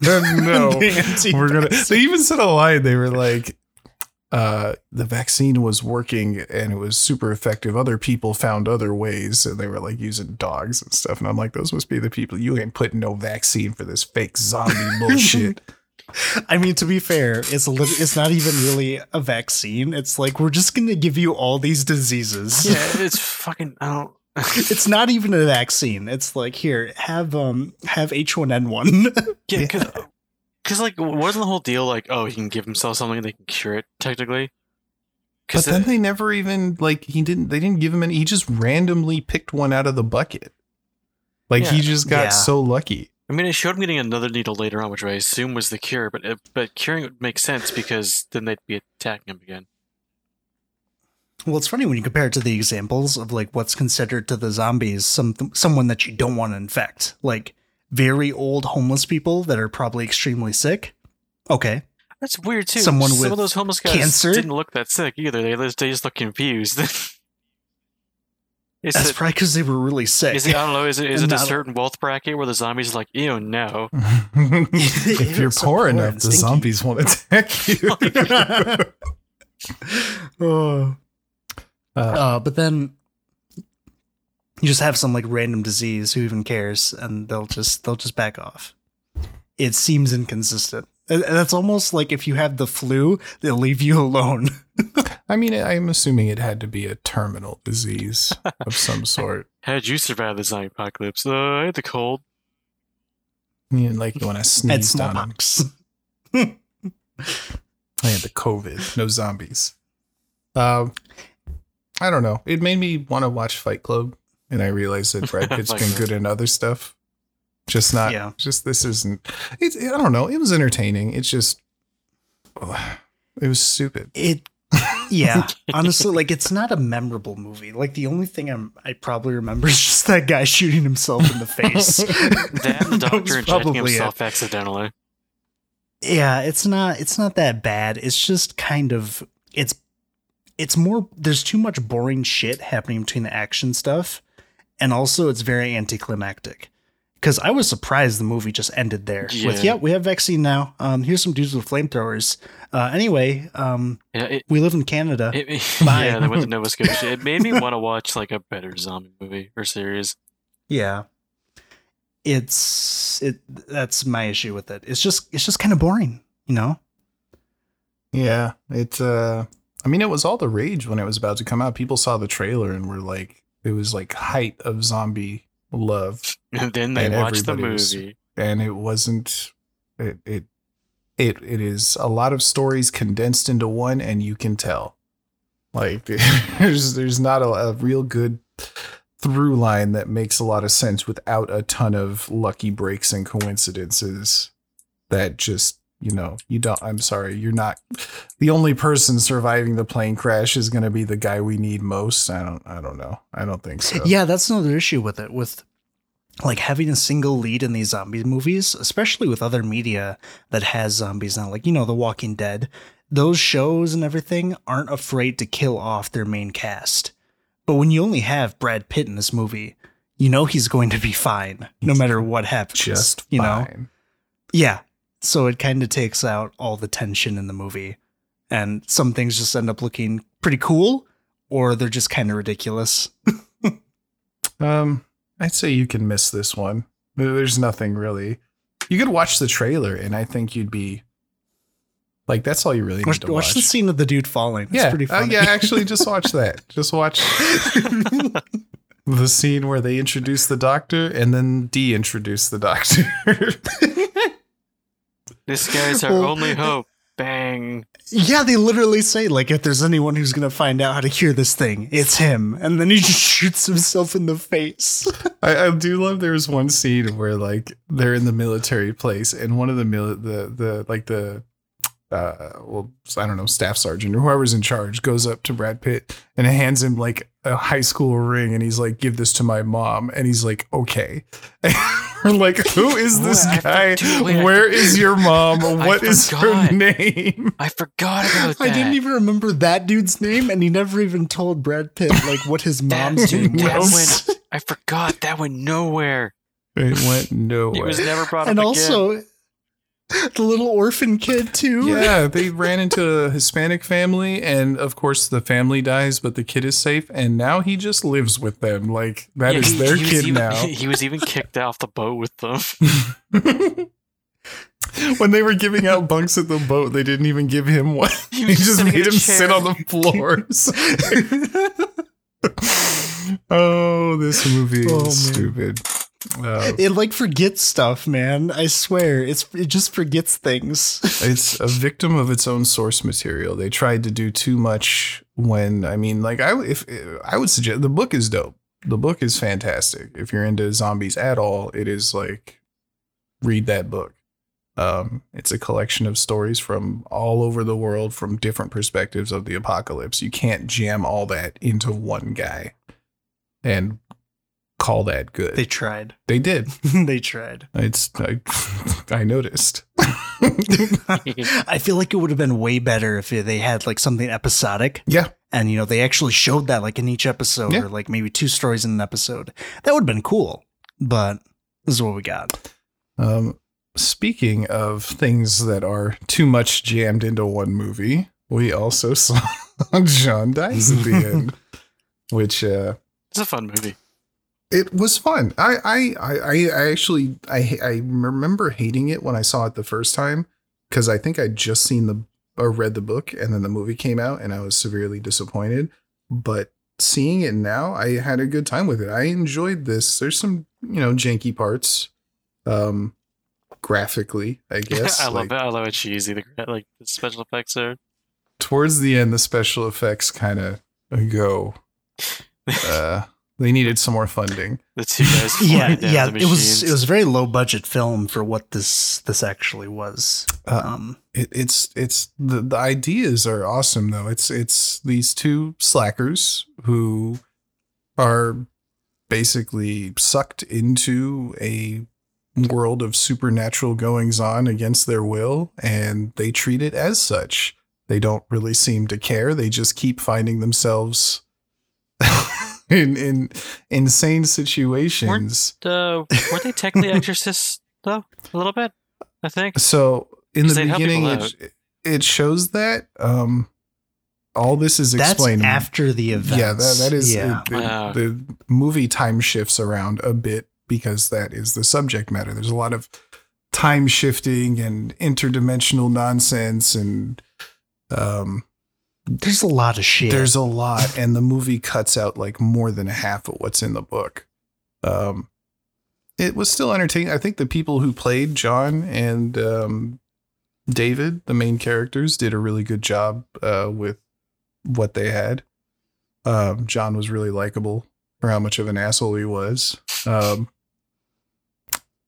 no, the anti-vaxxers. We're gonna, they even said a line, they were like, Uh, the vaccine was working and it was super effective. Other people found other ways, and they were like using dogs and stuff. And I'm like, those must be the people. You ain't putting no vaccine for this fake zombie bullshit. I mean, to be fair, it's a little, it's not even really a vaccine. It's like, we're just going to give you all these diseases. Yeah, it's fucking, I don't. It's not even a vaccine. It's like, here, have, um, have H one N one. Yeah, because. Yeah. Because, like, wasn't the whole deal like, oh, he can give himself something and they can cure it, technically? But then it, they never even, like, he didn't, they didn't give him any, he just randomly picked one out of the bucket. Like, yeah, he just got yeah. so lucky. I mean, it showed him getting another needle later on, which I assume was the cure, but but curing would make sense because then they'd be attacking him again. Well, it's funny when you compare it to the examples of, like, what's considered to the zombies some someone that you don't want to infect. Like, very old homeless people that are probably extremely sick. Okay. That's weird too. Someone Some with of those homeless guys cancer? Didn't look that sick either. They, they just look confused. That's it, probably because they were really sick. Is it, I don't know. Is it, is it a certain wealth bracket where the zombies are like, ew, no. If you're so poor, poor enough, the zombies won't attack you. uh, uh, but then you just have some like random disease, who even cares, and they'll just they'll just back off. It seems inconsistent. That's almost like if you have the flu, they'll leave you alone. I mean, I'm assuming it had to be a terminal disease of some sort. How'd you survive the zombie apocalypse? Uh, I had the cold. Yeah, like when I sneezed on him. I had the COVID. No zombies. Um, I don't know. It made me want to watch Fight Club. And I realized that Brad Pitt's like been good in other stuff. Just not, yeah. just this isn't, it, I don't know. It was entertaining. It's just, ugh, it was stupid. It, yeah. Honestly, like it's not a memorable movie. Like the only thing I'm, I probably remember is just that guy shooting himself in the face. That and the doctor injecting himself it. accidentally. Yeah. It's not, it's not that bad. It's just kind of, it's, it's more, there's too much boring shit happening between the action stuff. And also, it's very anticlimactic Because I was surprised the movie just ended there. Yeah. With, yeah, we have vaccine now. Um, here's some dudes with flamethrowers. Uh, anyway, um, yeah, it, we live in Canada. It, it, Bye. Yeah, they went to Nova Scotia. It made me want to watch like a better zombie movie or series. Yeah, it's it. That's my issue with it. It's just it's just kind of boring, you know. Yeah, it's. Uh, I mean, it was all the rage when it was about to come out. People saw the trailer and were like, it was like height of zombie love, and then they and watched the movie and it wasn't it, it it it is a lot of stories condensed into one, and you can tell like there's there's not a, a real good through line that makes a lot of sense without a ton of lucky breaks and coincidences that just, you know, you don't I'm sorry you're not the only person surviving the plane crash is going to be the guy we need most. I don't I don't know. I don't think so. Yeah, that's another issue with it, with like having a single lead in these zombie movies, especially with other media that has zombies now, like, you know, The Walking Dead. Those shows and everything aren't afraid to kill off their main cast. But when you only have Brad Pitt in this movie, you know he's going to be fine no matter what happens. Just you fine. Know? Yeah. So it kind of takes out all the tension in the movie, and some things just end up looking pretty cool, or they're just kind of ridiculous. um, I'd say you can miss this one. There's nothing really. You could watch the trailer and I think you'd be like, that's all you really need watch, to watch. Watch the scene of the dude falling. It's yeah. pretty funny. Uh, yeah, actually just watch that. Just watch the scene where they introduce the doctor and then de-introduce the doctor. This guy's our well, only hope. Bang. Yeah, they literally say, like, if there's anyone who's going to find out how to cure this thing, it's him. And then he just shoots himself in the face. I, I do love there was one scene where, like, they're in the military place, and one of the, mil- the, the like, the, uh, well, I don't know, staff sergeant or whoever's in charge goes up to Brad Pitt and hands him, like, a high school ring, and he's like, give this to my mom. And he's like, okay. We're like, who is this oh, guy? To, wait, Where I, is your mom? What is her name? I forgot about that. I didn't even remember that dude's name, and he never even told Brad Pitt like what his mom's name was. Went, I forgot. That went nowhere. It went nowhere. It was never brought and up also, again. And also, the little orphan kid, too. Yeah, they ran into a Hispanic family, and of course the family dies, but the kid is safe, and now he just lives with them. Like, that yeah, is he, their he kid even, now. He was even kicked off the boat with them. When they were giving out bunks at the boat, they didn't even give him one. He, he just made him chair. sit on the floors. Oh, this movie oh, is man. stupid. Uh, it like forgets stuff, man. I swear, it's it just forgets things. It's a victim of its own source material. They tried to do too much. When I mean, like I if I would suggest the book is dope. The book is fantastic. If you're into zombies at all, it is like read that book. Um, it's a collection of stories from all over the world, from different perspectives of the apocalypse. You can't jam all that into one guy and call that good. They tried. They did. They tried. It's I, I noticed. I feel like it would have been way better if they had like something episodic. Yeah. And, you know, they actually showed that like in each episode yeah. or like maybe two stories in an episode. That would have been cool. But this is what we got. Um, speaking of things that are too much jammed into one movie, we also saw John Dies At The End, which uh, it's a fun movie. It was fun. I, I, I, I actually, I, I remember hating it when I saw it the first time, because I think I'd just seen the, or read the book, and then the movie came out and I was severely disappointed, but seeing it now, I had a good time with it. I enjoyed this. There's some, you know, janky parts, um, graphically, I guess. I love like, it. I love it. Cheesy. The, like the special effects are towards the end. The special effects kind of go, uh, they needed some more funding. The two guys. yeah, yeah. It was it was a very low budget film for what this this actually was. Uh, um, it, it's it's the, the ideas are awesome though. It's it's these two slackers who are basically sucked into a world of supernatural goings on against their will, and they treat it as such. They don't really seem to care. They just keep finding themselves in, in insane situations. Weren't, uh, weren't they technically exorcists though? A little bit, I think. So in the beginning, it, it shows that um, all this is explained That's after the event. Yeah, that, that is yeah. It, it, wow. The movie time shifts around a bit because that is the subject matter. There's a lot of time shifting and interdimensional nonsense, and um, there's a lot of shit. There's a lot, and the movie cuts out like more than half of what's in the book. Um, it was still entertaining. I think the people who played John and um, David, the main characters, did a really good job uh, with what they had. Um, John was really likable for how much of an asshole he was. Um,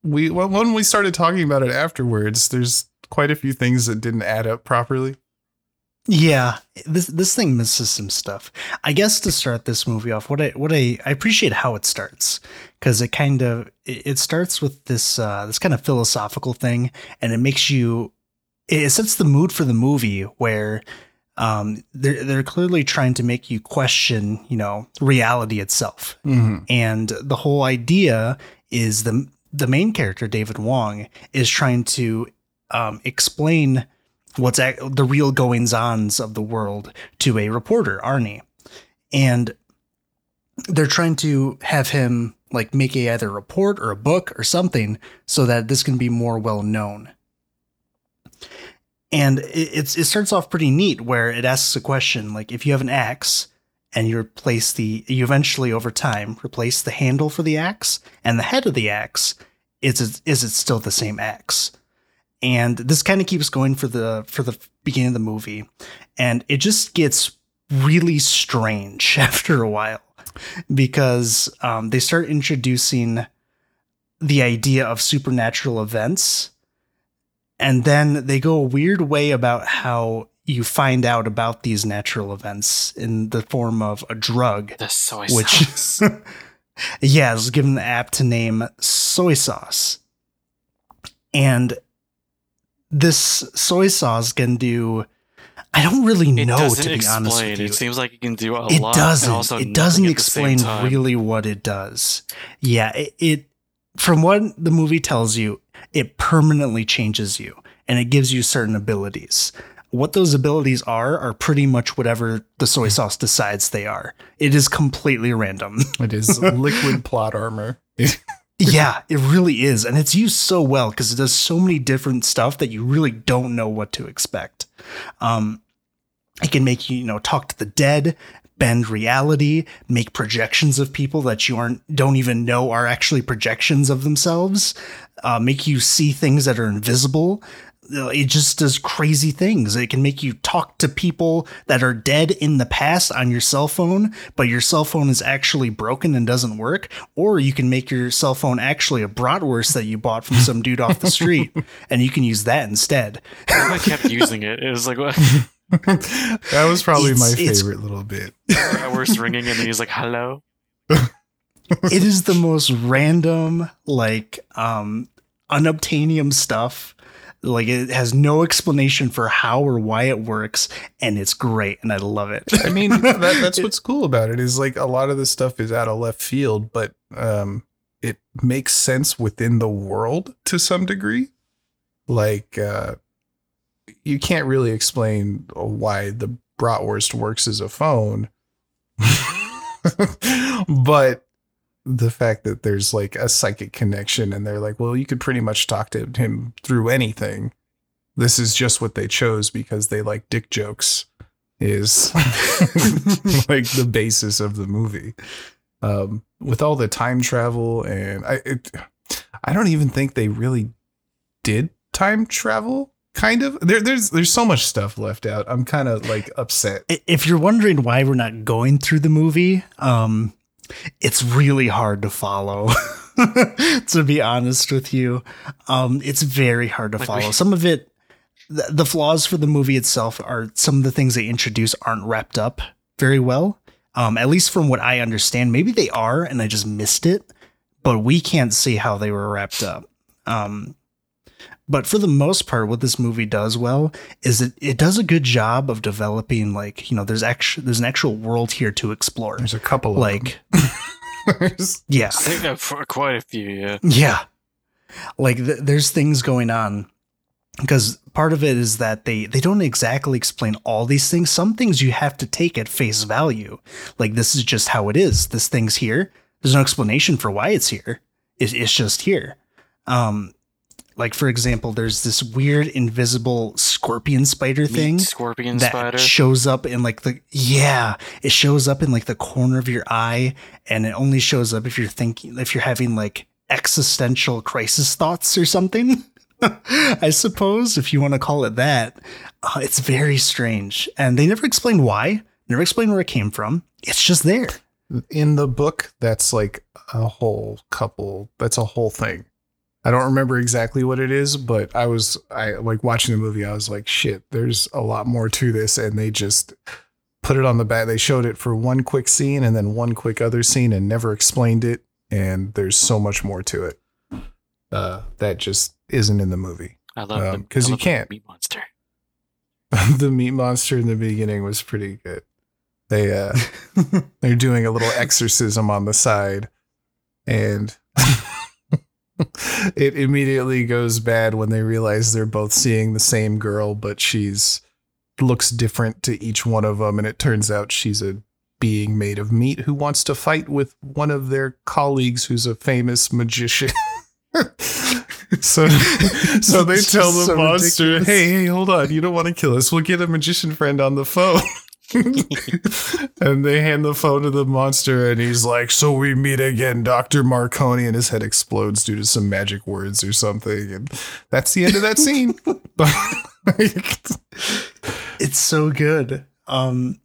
We well, when we started talking about it afterwards, there's quite a few things that didn't add up properly. Yeah, this this thing misses some stuff. I guess to start this movie off, what I what I, I appreciate how it starts, because it kind of it, it starts with this uh, this kind of philosophical thing, and it makes you it sets the mood for the movie where um, they're they're clearly trying to make you question, you know, reality itself, mm-hmm. and the whole idea is the The main character, David Wong, is trying to um, explain what's ac- the real goings-ons of the world to a reporter, Arnie. And they're trying to have him like make a, either a report or a book or something so that this can be more well-known. And it, it's, it starts off pretty neat where it asks a question like, if you have an axe and you replace the, you eventually over time replace the handle for the axe and the head of the axe, is it, is it still the same axe? And this kind of keeps going for the, for the beginning of the movie. And it just gets really strange after a while because um, they start introducing the idea of supernatural events. And then they go a weird way about how you find out about these natural events in the form of a drug. The soy which, sauce. Yeah, it was given the apt name soy sauce. And this soy sauce can do, I don't really know, to be explain. honest with you. It seems like it can do a it lot. Doesn't, and also it doesn't explain really what it does. Yeah, it, it, from what the movie tells you, it permanently changes you and it gives you certain abilities. What those abilities are, are pretty much whatever the soy sauce decides they are. It is completely random. It is liquid plot armor. Yeah, it really is. And it's used so well because it does so many different stuff that you really don't know what to expect. Um, it can make you, you know, talk to the dead, bend reality, make projections of people that you aren't, don't even know are actually projections of themselves, uh, make you see things that are invisible. It just does crazy things. It can make you talk to people that are dead in the past on your cell phone, but your cell phone is actually broken and doesn't work. Or you can make your cell phone actually a bratwurst that you bought from some dude off the street, and you can use that instead. I kept using it. It was like, what? That was probably it's, my favorite little bit. Bratwurst ringing, and then he's like, hello. It is the most random, like, um, unobtainium stuff. Like, it has no explanation for how or why it works, and it's great, and I love it. I mean, that, that's what's cool about it, is like a lot of this stuff is out of left field, but um, it makes sense within the world to some degree. Like, uh, you can't really explain why the bratwurst works as a phone, but the fact that there's like a psychic connection and they're like, well, you could pretty much talk to him through anything. This is just what they chose because they like dick jokes is like the basis of the movie. Um, with all the time travel and I, it, I don't even think they really did time travel. Kind of there, there's there's so much stuff left out. I'm kind of like upset. If you're wondering why we're not going through the movie, um, it's really hard to follow, to be honest with you. Um, it's very hard to like follow. We, some of it, the, the flaws for the movie itself are some of the things they introduce aren't wrapped up very well. Um, at least from what I understand, maybe they are, and I just missed it, but we can't see how they were wrapped up. Um, But for the most part, what this movie does well is it, it does a good job of developing, like, you know, there's actually there's an actual world here to explore. There's a couple of like, them. Yeah, I think I've for quite a few. Yeah, yeah. Like th- there's things going on. Because part of it is that they, they don't exactly explain all these things. Some things you have to take at face value. Like, this is just how it is. This thing's here. There's no explanation for why it's here. It, it's just here. Um, like, for example, there's this weird invisible scorpion spider thing. Scorpion that spider. Shows up in like the, yeah, it shows up in like the corner of your eye. And it only shows up if you're thinking, if you're having like existential crisis thoughts or something. I suppose, if you want to call it that. Uh, it's very strange. And they never explain why, never explain where it came from. It's just there. In the book, that's like a whole couple. That's a whole thing. I don't remember exactly what it is, but I was I like watching the movie. I was like, shit, there's a lot more to this. And they just put it on the back. They showed it for one quick scene and then one quick other scene and never explained it. And there's so much more to it. Uh, that just isn't in the movie. I love um, because you can't. The meat monster. The meat monster in the beginning was pretty good. They uh, they're doing a little exorcism on the side, and it immediately goes bad when they realize they're both seeing the same girl, but she's looks different to each one of them, and it turns out she's a being made of meat who wants to fight with one of their colleagues who's a famous magician. so so they tell the so monster, ridiculous. hey hey hold on, you don't want to kill us, we'll get a magician friend on the phone. And they hand the phone to the monster, and he's like, so we meet again, Doctor Marconi, and his head explodes due to some magic words or something, and that's the end of that scene. It's so good. um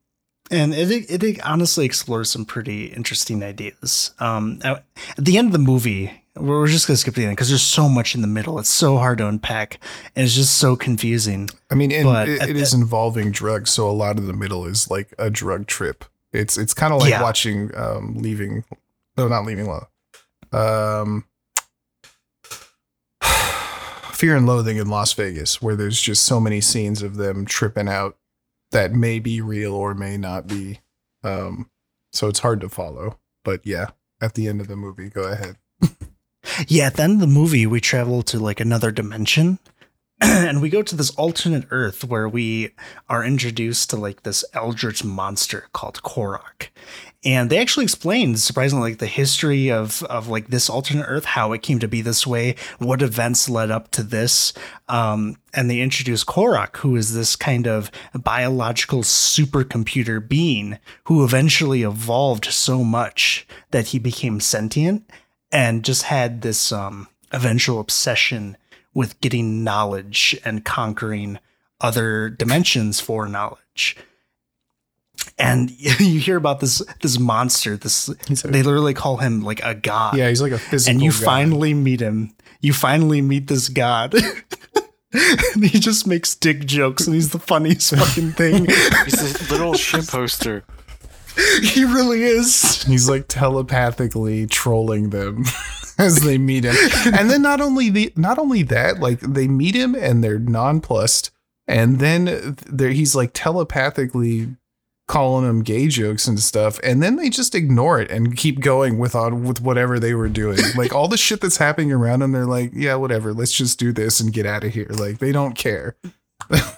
And it, it it honestly explores some pretty interesting ideas. Um, at the end of the movie, we're just going to skip to the end because there's so much in the middle. It's so hard to unpack, and it's just so confusing. I mean, and but it, it the, is involving drugs, so a lot of the middle is like a drug trip. It's it's kind of like yeah. watching um, Leaving, no, not Leaving Love. Um, Fear and Loathing in Las Vegas, where there's just so many scenes of them tripping out. That may be real or may not be. Um, so it's hard to follow. But yeah, at the end of the movie, go ahead. Yeah, at the end of the movie, we travel to like another dimension. And we go to this alternate Earth where we are introduced to like this eldritch monster called Korrok. And they actually explained, surprisingly, like the history of, of like this alternate Earth, how it came to be this way, what events led up to this. Um, and they introduced Korrok, who is this kind of biological supercomputer being who eventually evolved so much that he became sentient and just had this um, eventual obsession with getting knowledge and conquering other dimensions for knowledge. And you hear about this this monster. This a, they literally call him like a god. Yeah, he's like a physical god. And you god. finally meet him. You finally meet this god. And he just makes dick jokes, and he's the funniest fucking thing. He's this little shit poster. He really is. He's like telepathically trolling them as they meet him. And then not only the not only that, like they meet him and they're nonplussed. And then there he's like telepathically calling them gay jokes and stuff. And then they just ignore it and keep going with on with whatever they were doing. Like all the shit that's happening around them. They're like, yeah, whatever. Let's just do this and get out of here. Like they don't care.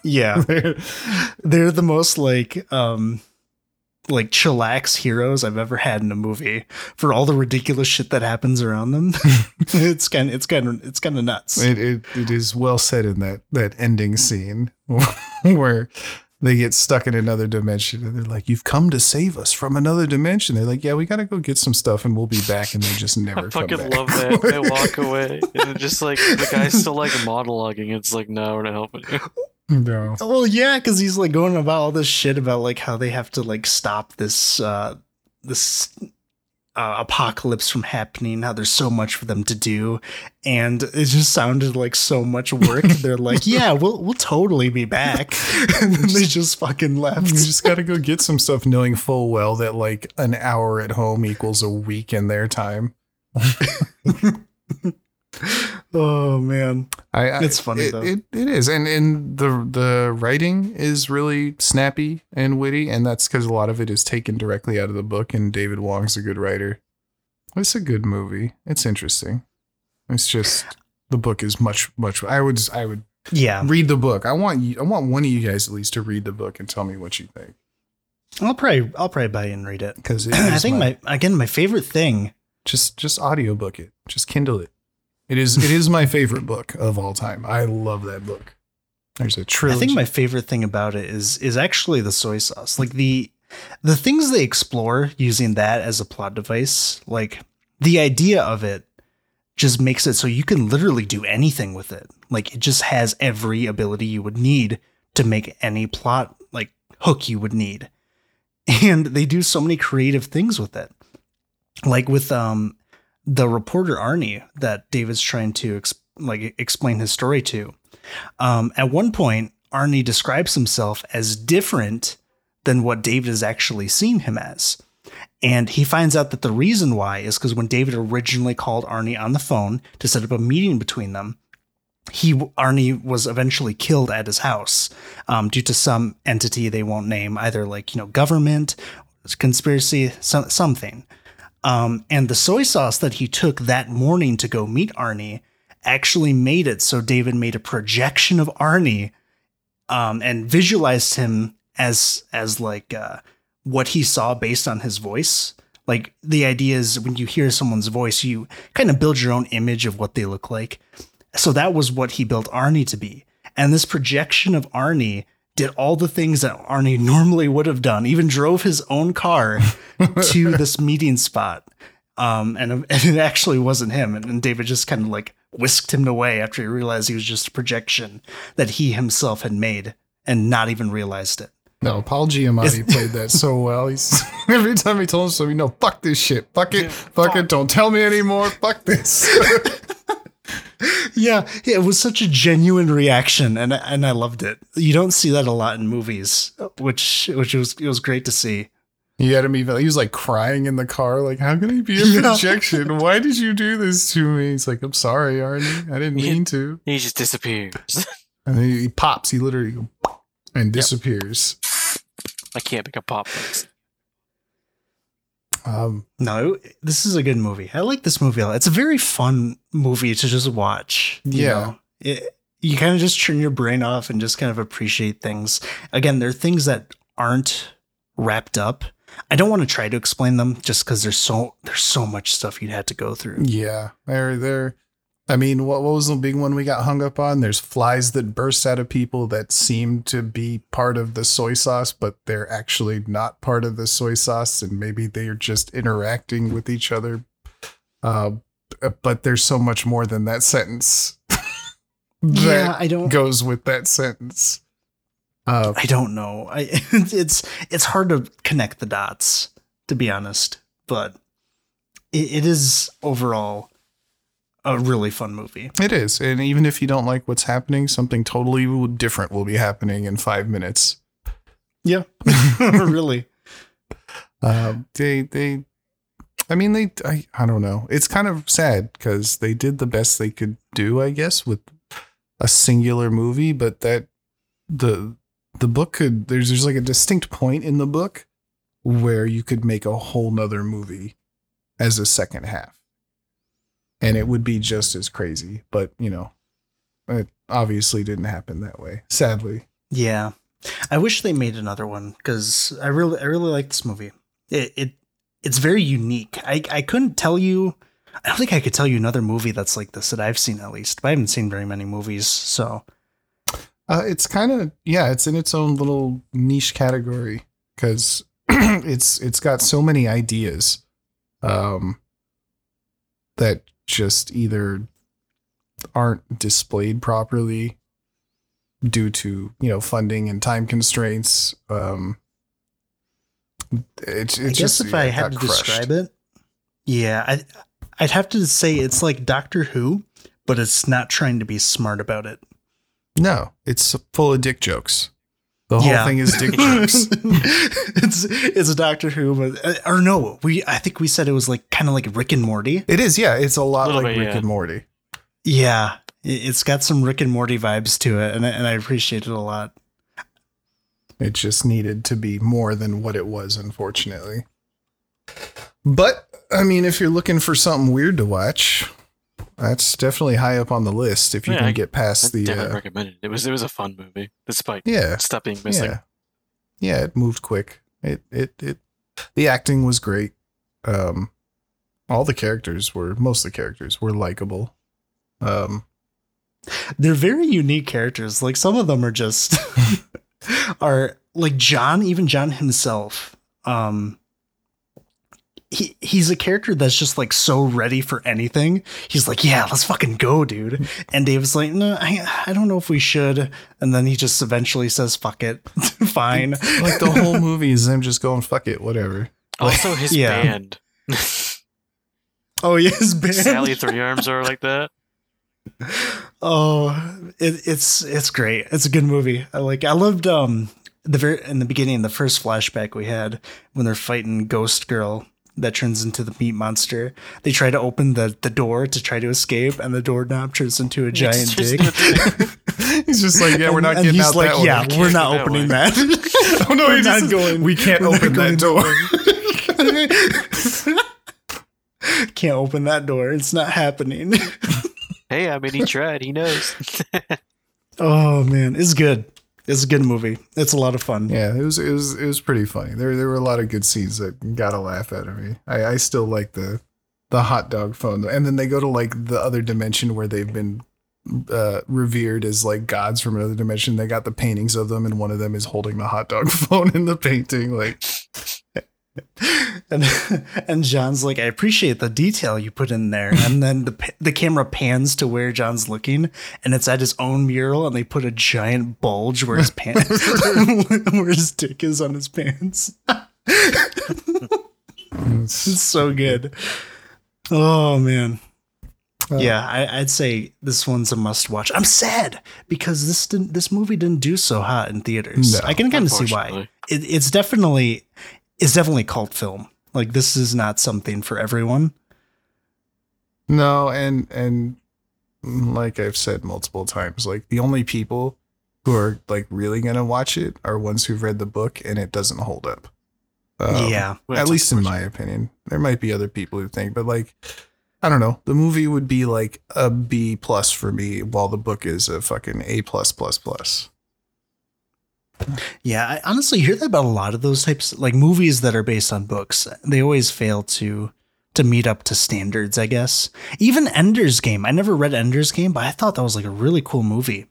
Yeah, they're, they're the most like um. like chillax heroes I've ever had in a movie for all the ridiculous shit that happens around them. It's kind of, it's kind of, it's kind of nuts. It, it it is well said in that, that ending scene where they get stuck in another dimension and they're like, you've come to save us from another dimension. They're like, yeah, we got to go get some stuff and we'll be back. And they just never I fucking come back. Love that. They walk away and just like the guy's still like monologuing. It's like, no, we're not helping you. No. Well, yeah, because he's like going about all this shit about like how they have to like stop this uh, this uh, apocalypse from happening. How there's so much for them to do, and it just sounded like so much work. They're like, yeah, we'll we'll totally be back, and then they just fucking left. You just got to go get some stuff, knowing full well that like an hour at home equals a week in their time. Oh man, I, I, it's funny. It, though. It, it is, and and the the writing is really snappy and witty, and that's because a lot of it is taken directly out of the book. And David Wong's a good writer. It's a good movie. It's interesting. It's just the book is much much. I would I would yeah read the book. I want you, I want one of you guys at least to read the book and tell me what you think. I'll probably I'll probably buy and read it because I think my, my again my favorite thing. Just just audiobook it. Just Kindle it. It is it is my favorite book of all time. I love that book. There's a trilogy. I think my favorite thing about it is is actually the soy sauce. Like the the things they explore using that as a plot device, like the idea of it just makes it so you can literally do anything with it. Like it just has every ability you would need to make any plot like hook you would need. And they do so many creative things with it. Like with um the reporter Arnie that David's trying to ex- like explain his story to. Um, at one point, Arnie describes himself as different than what David has actually seen him as. And he finds out that the reason why is because when David originally called Arnie on the phone to set up a meeting between them, he Arnie was eventually killed at his house um, due to some entity they won't name, either like, you know, government, conspiracy, so- something. Um, and the soy sauce that he took that morning to go meet Arnie actually made it so David made a projection of Arnie um, and visualized him as as like uh, what he saw based on his voice. Like the idea is when you hear someone's voice, you kind of build your own image of what they look like. So that was what he built Arnie to be. And this projection of Arnie did all the things that Arnie normally would have done, even drove his own car to this meeting spot. Um, and, and it actually wasn't him. And, and David just kind of like whisked him away after he realized he was just a projection that he himself had made and not even realized it. No, Paul Giamatti played that so well. He's every time he told him something, no, fuck this shit. Fuck it. Yeah, fuck, fuck it. Don't tell me anymore. Fuck this. Yeah, it was such a genuine reaction, and and I loved it. You don't see that a lot in movies, which which was it was great to see. He had him even. He was like crying in the car, like, "How can he be a projection? Yeah. Why did you do this to me?" He's like, "I'm sorry, Arnie. I didn't mean to." He just disappears, and then he pops. He literally and disappears. Yep. I can't pick a pop. Please. Um, no, this is a good movie. I like this movie a lot. It's a very fun movie to just watch. You yeah. know? It, you kind of just turn your brain off and just kind of appreciate things. Again, there are things that aren't wrapped up. I don't want to try to explain them just because there's so there's so much stuff you'd have to go through. Yeah. There, there. I mean, what, what was the big one we got hung up on? There's flies that burst out of people that seem to be part of the soy sauce, but they're actually not part of the soy sauce. And maybe they are just interacting with each other. Uh, but there's so much more than that sentence that yeah, I don't, goes with that sentence. Uh, I don't know. I, it's it's hard to connect the dots, to be honest. But it, it is overall a really fun movie. It is. And even if you don't like what's happening, something totally different will be happening in five minutes. Yeah, really. Uh, they, they, I mean, they, I, I don't know. It's kind of sad because they did the best they could do, I guess, with a singular movie, but that the, the book could, there's, there's like a distinct point in the book where you could make a whole nother movie as a second half. And it would be just as crazy, but you know, it obviously didn't happen that way. Sadly. Yeah. I wish they made another one because I really, I really like this movie. It, it, it's very unique. I, I couldn't tell you, I don't think I could tell you another movie that's like this that I've seen at least, but I haven't seen very many movies. So uh, it's kind of, yeah, it's in its own little niche category because it's, it's got so many ideas um, that just either aren't displayed properly due to, you know, funding and time constraints. Um, it, it I just, guess if I had to crushed. describe it, yeah, I, I'd have to say it's like Doctor Who, but it's not trying to be smart about it. No, it's full of dick jokes. The whole yeah. thing is dick jokes. It's it's a Doctor Who, but or no, we I think we said it was like kind of like Rick and Morty. It is, yeah. It's a lot a like bit, Rick yeah. and Morty. Yeah, it's got some Rick and Morty vibes to it, and and I appreciate it a lot. It just needed to be more than what it was, unfortunately. But, I mean, if you're looking for something weird to watch, that's definitely high up on the list if you yeah, can get past the... Definitely uh, recommended. It was, it was a fun movie, despite yeah, stuff being missing. Yeah. yeah, it moved quick. It it it. The acting was great. Um, all the characters were... Most of the characters were likable. Um, They're very unique characters. Like, some of them are just... are like John, even John himself. Um, he he's a character that's just like so ready for anything. He's like, yeah, let's fucking go, dude. And David's like, no, I I don't know if we should. And then he just eventually says, fuck it. Fine. Like the whole movie is him just going, fuck it, whatever. Also his yeah. band. Oh yeah, his band. Sally Three Arms are like that. Oh, it, it's it's great. It's a good movie. I like. I loved um the very in the beginning, the first flashback we had when they're fighting Ghost Girl that turns into the meat monster. They try to open the, the door to try to escape, and the doorknob turns into a giant dick. He's just like, yeah, we're not and, getting and out like, that yeah, one. Yeah, we're not opening that. that. Oh no, we're not just, going. We can't open that door. Can't open that door. It's not happening. Hey, I mean, he tried. He knows. Oh man, it's good. It's a good movie. It's a lot of fun. Yeah, it was. It was. It was pretty funny. There, there were a lot of good scenes that got a laugh out of me. I, I still like the, the hot dog phone, and then they go to like the other dimension where they've been, uh, revered as like gods from another dimension. They got the paintings of them, and one of them is holding the hot dog phone in the painting, like. And and John's like, I appreciate the detail you put in there. And then the the camera pans to where John's looking, and it's at his own mural, and they put a giant bulge where his pants, where his dick is on his pants. It's so good. Oh man, well, yeah, I, I'd say this one's a must watch. I'm sad because this didn't, this movie didn't do so hot in theaters. No, I can kind of see why. It, it's definitely. It's definitely cult film. Like this is not something for everyone. No, and and like I've said multiple times, like the only people who are like really gonna watch it are ones who've read the book and it doesn't hold up. Um, yeah, at least in my opinion, there might be other people who think, but like I don't know, the movie would be like a B plus for me, while the book is a fucking A plus plus plus. Yeah, I honestly hear that about a lot of those types, like movies that are based on books. They always fail to to meet up to standards, I guess. Even Ender's Game. I never read Ender's Game, but I thought that was like a really cool movie.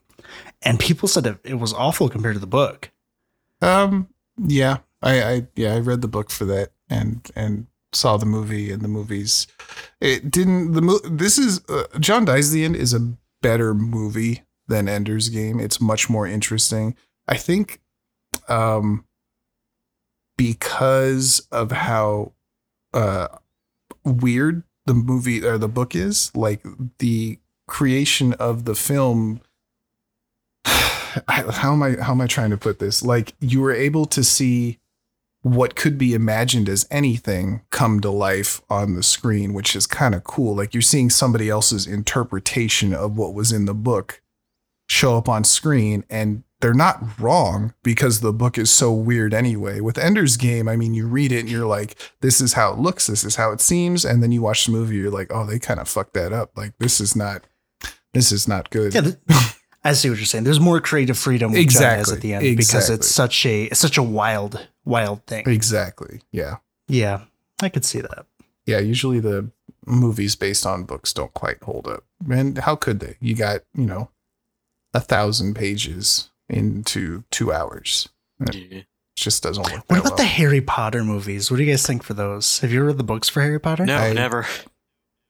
And people said it was awful compared to the book. Um. Yeah. I. I yeah. I read the book for that, and and saw the movie, and the movies. It didn't. The mo- This is uh, John Dies At The End is a better movie than Ender's Game. It's much more interesting. I think um, because of how uh, weird the movie or the book is, like the creation of the film, how am I, how am I trying to put this? Like you were able to see what could be imagined as anything come to life on the screen, which is kind of cool. Like you're seeing somebody else's interpretation of what was in the book show up on screen, and they're not wrong because the book is so weird anyway. With Ender's Game, I mean, you read it and you're like, this is how it looks. This is how it seems. And then you watch the movie. You're like, oh, they kind of fucked that up. Like, this is not, this is not good. Yeah, th- I see what you're saying. There's more creative freedom. With exactly. John Dies At The End exactly. Because it's such a, it's such a wild, wild thing. Exactly. Yeah. Yeah. I could see that. Yeah. Usually the movies based on books don't quite hold up. And how could they? You got, you know, a thousand pages into two hours. It yeah. just doesn't work. What about well. the Harry Potter movies? What do you guys think for those? Have you read the books for Harry Potter? No, I, never.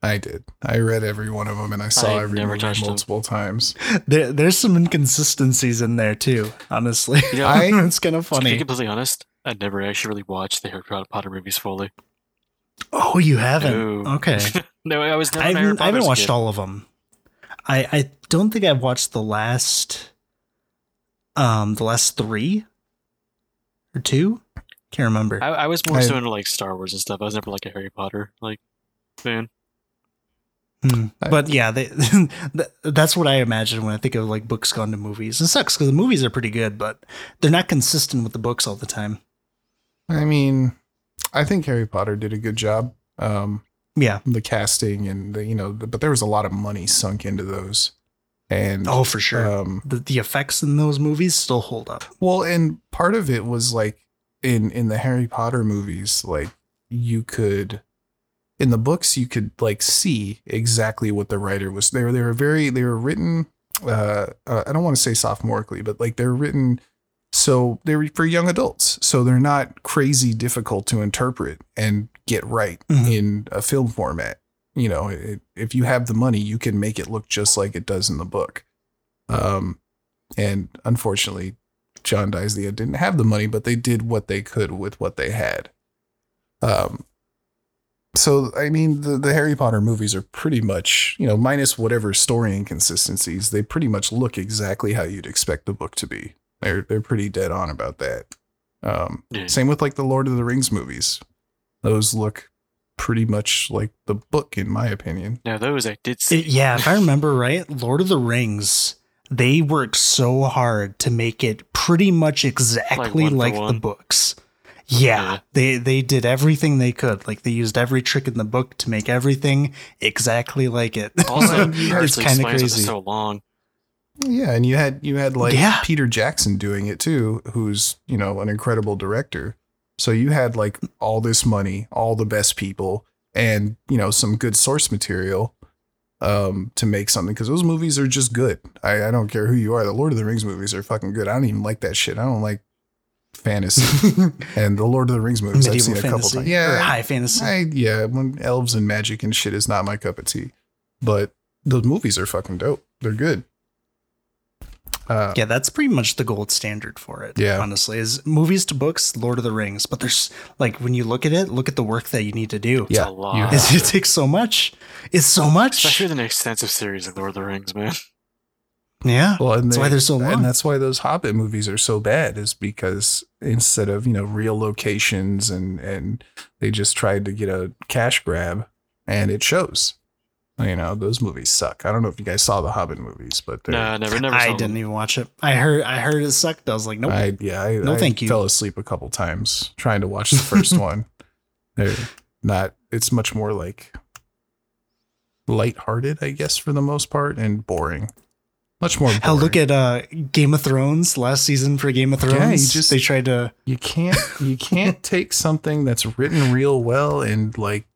I did. I read every one of them, and I saw I every movie multiple them. times. There, there's some inconsistencies in there too. Honestly, you know, I, it's kind of funny. To be completely honest, I never actually really watched the Harry Potter movies fully. Oh, you haven't? No. Okay. No, I was. Never I haven't, I haven't watched kid. all of them. I, I don't think I've watched the last. Um, the last three or two, can't remember. I, I was more I, so into like Star Wars and stuff. I was never like a Harry Potter like fan. Mm. I, but yeah, they, that's what I imagine when I think of like books gone to movies. It sucks because the movies are pretty good, but they're not consistent with the books all the time. I mean, I think Harry Potter did a good job. Um, yeah, the casting and the, you know, the, but there was a lot of money sunk into those. And oh, for sure, um, the the effects in those movies still hold up. Well, and part of it was like in in the Harry Potter movies, like you could. In the books, you could like see exactly what the writer was. They were they were very they were written. Uh, uh, I don't want to say sophomorically, but like they're written so they were for young adults. So they're not crazy difficult to interpret and get right mm-hmm. in a film format. You know, it, if you have the money, you can make it look just like it does in the book. Um, and unfortunately, John Dies At The End didn't have the money, but they did what they could with what they had. Um. So, I mean, the, the Harry Potter movies are pretty much, you know, minus whatever story inconsistencies, they pretty much look exactly how you'd expect the book to be. They're they're pretty dead on about that. Um, yeah. Same with like the Lord of the Rings movies. Those look pretty much like the book, in my opinion. Now, those I did see. It, yeah, if I remember right, Lord of the Rings, they worked so hard to make it pretty much exactly like, like the books. Yeah, they they did everything they could. Like they used every trick in the book to make everything exactly like it. Also, it's kind of crazy. So long. Yeah, and you had you had like yeah. Peter Jackson doing it too, who's you know an incredible director. So you had like all this money, all the best people, and you know some good source material um, to make something. Because those movies are just good. I, I don't care who you are. The Lord of the Rings movies are fucking good. I don't even like that shit. I don't like. Fantasy and the Lord of the Rings movies. Medieval I've seen a couple times. Yeah, or high fantasy. I, yeah, when elves and magic and shit is not my cup of tea, but those movies are fucking dope. They're good. Uh, yeah, that's pretty much the gold standard for it. Yeah, honestly, is movies to books, Lord of the Rings. But there's like when you look at it, look at the work that you need to do. Yeah, it's a lot. It's, it takes so much. It's so much. Especially with an extensive series like Lord of the Rings, man. Yeah, well, and that's they, why they're so long. And that's why those Hobbit movies are so bad is because instead of, you know, real locations and, and they just tried to get a cash grab and it shows. You know, those movies suck. I don't know if you guys saw the Hobbit movies, but no, I never, never saw I them. Didn't even watch it. I heard I heard it sucked. I was like, nope. I, yeah, I, no, I thank you. Fell asleep a couple times trying to watch the first one. They're not. It's much more like lighthearted, I guess, for the most part, and boring. Much more. Hell, look at uh, Game of Thrones last season for Game of Thrones. Yeah, you just, they tried to. You can't. You can't take something that's written real well and like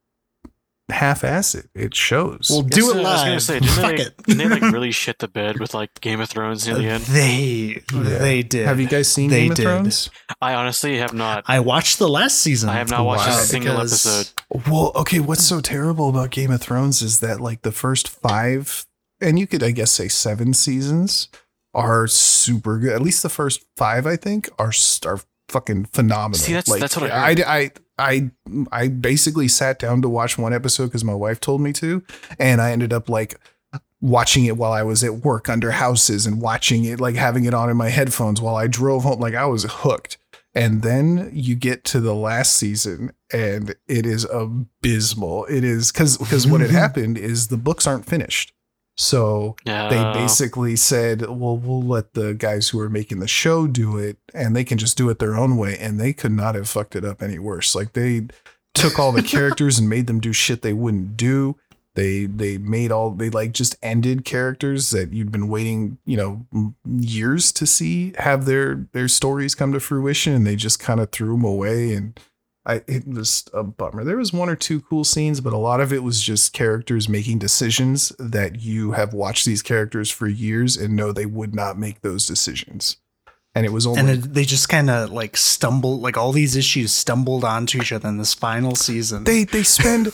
half-ass it. It shows. Well, do it live. I was gonna say, didn't Fuck they, it. Didn't they like really shit the bed with like Game of Thrones near the end? They. Yeah. They did. Have you guys seen they Game of did. Thrones? I honestly have not. I watched the last season. I have not watched wow. a single because, episode. Well, okay. What's so terrible about Game of Thrones is that like the first five. And you could, I guess, say seven seasons are super good. At least the first five, I think, are are fucking phenomenal. See, that's, like, that's what I, I, I I I basically sat down to watch one episode because my wife told me to, and I ended up like watching it while I was at work under houses and watching it like having it on in my headphones while I drove home. Like I was hooked. And then you get to the last season and it is abysmal. It is because because what had happened is the books aren't finished. So no. They basically said, well, we'll let the guys who are making the show do it and they can just do it their own way. And they could not have fucked it up any worse. Like they took all the characters and made them do shit they wouldn't do. They they made all they like just ended characters that you'd been waiting, you know, years to see have their their stories come to fruition. And they just kind of threw them away. And I, it was a bummer. There was one or two cool scenes, but a lot of it was just characters making decisions that you have watched these characters for years and know they would not make those decisions. And it was only, and it, they just kind of like stumbled, like all these issues stumbled onto each other in this final season. They, they spend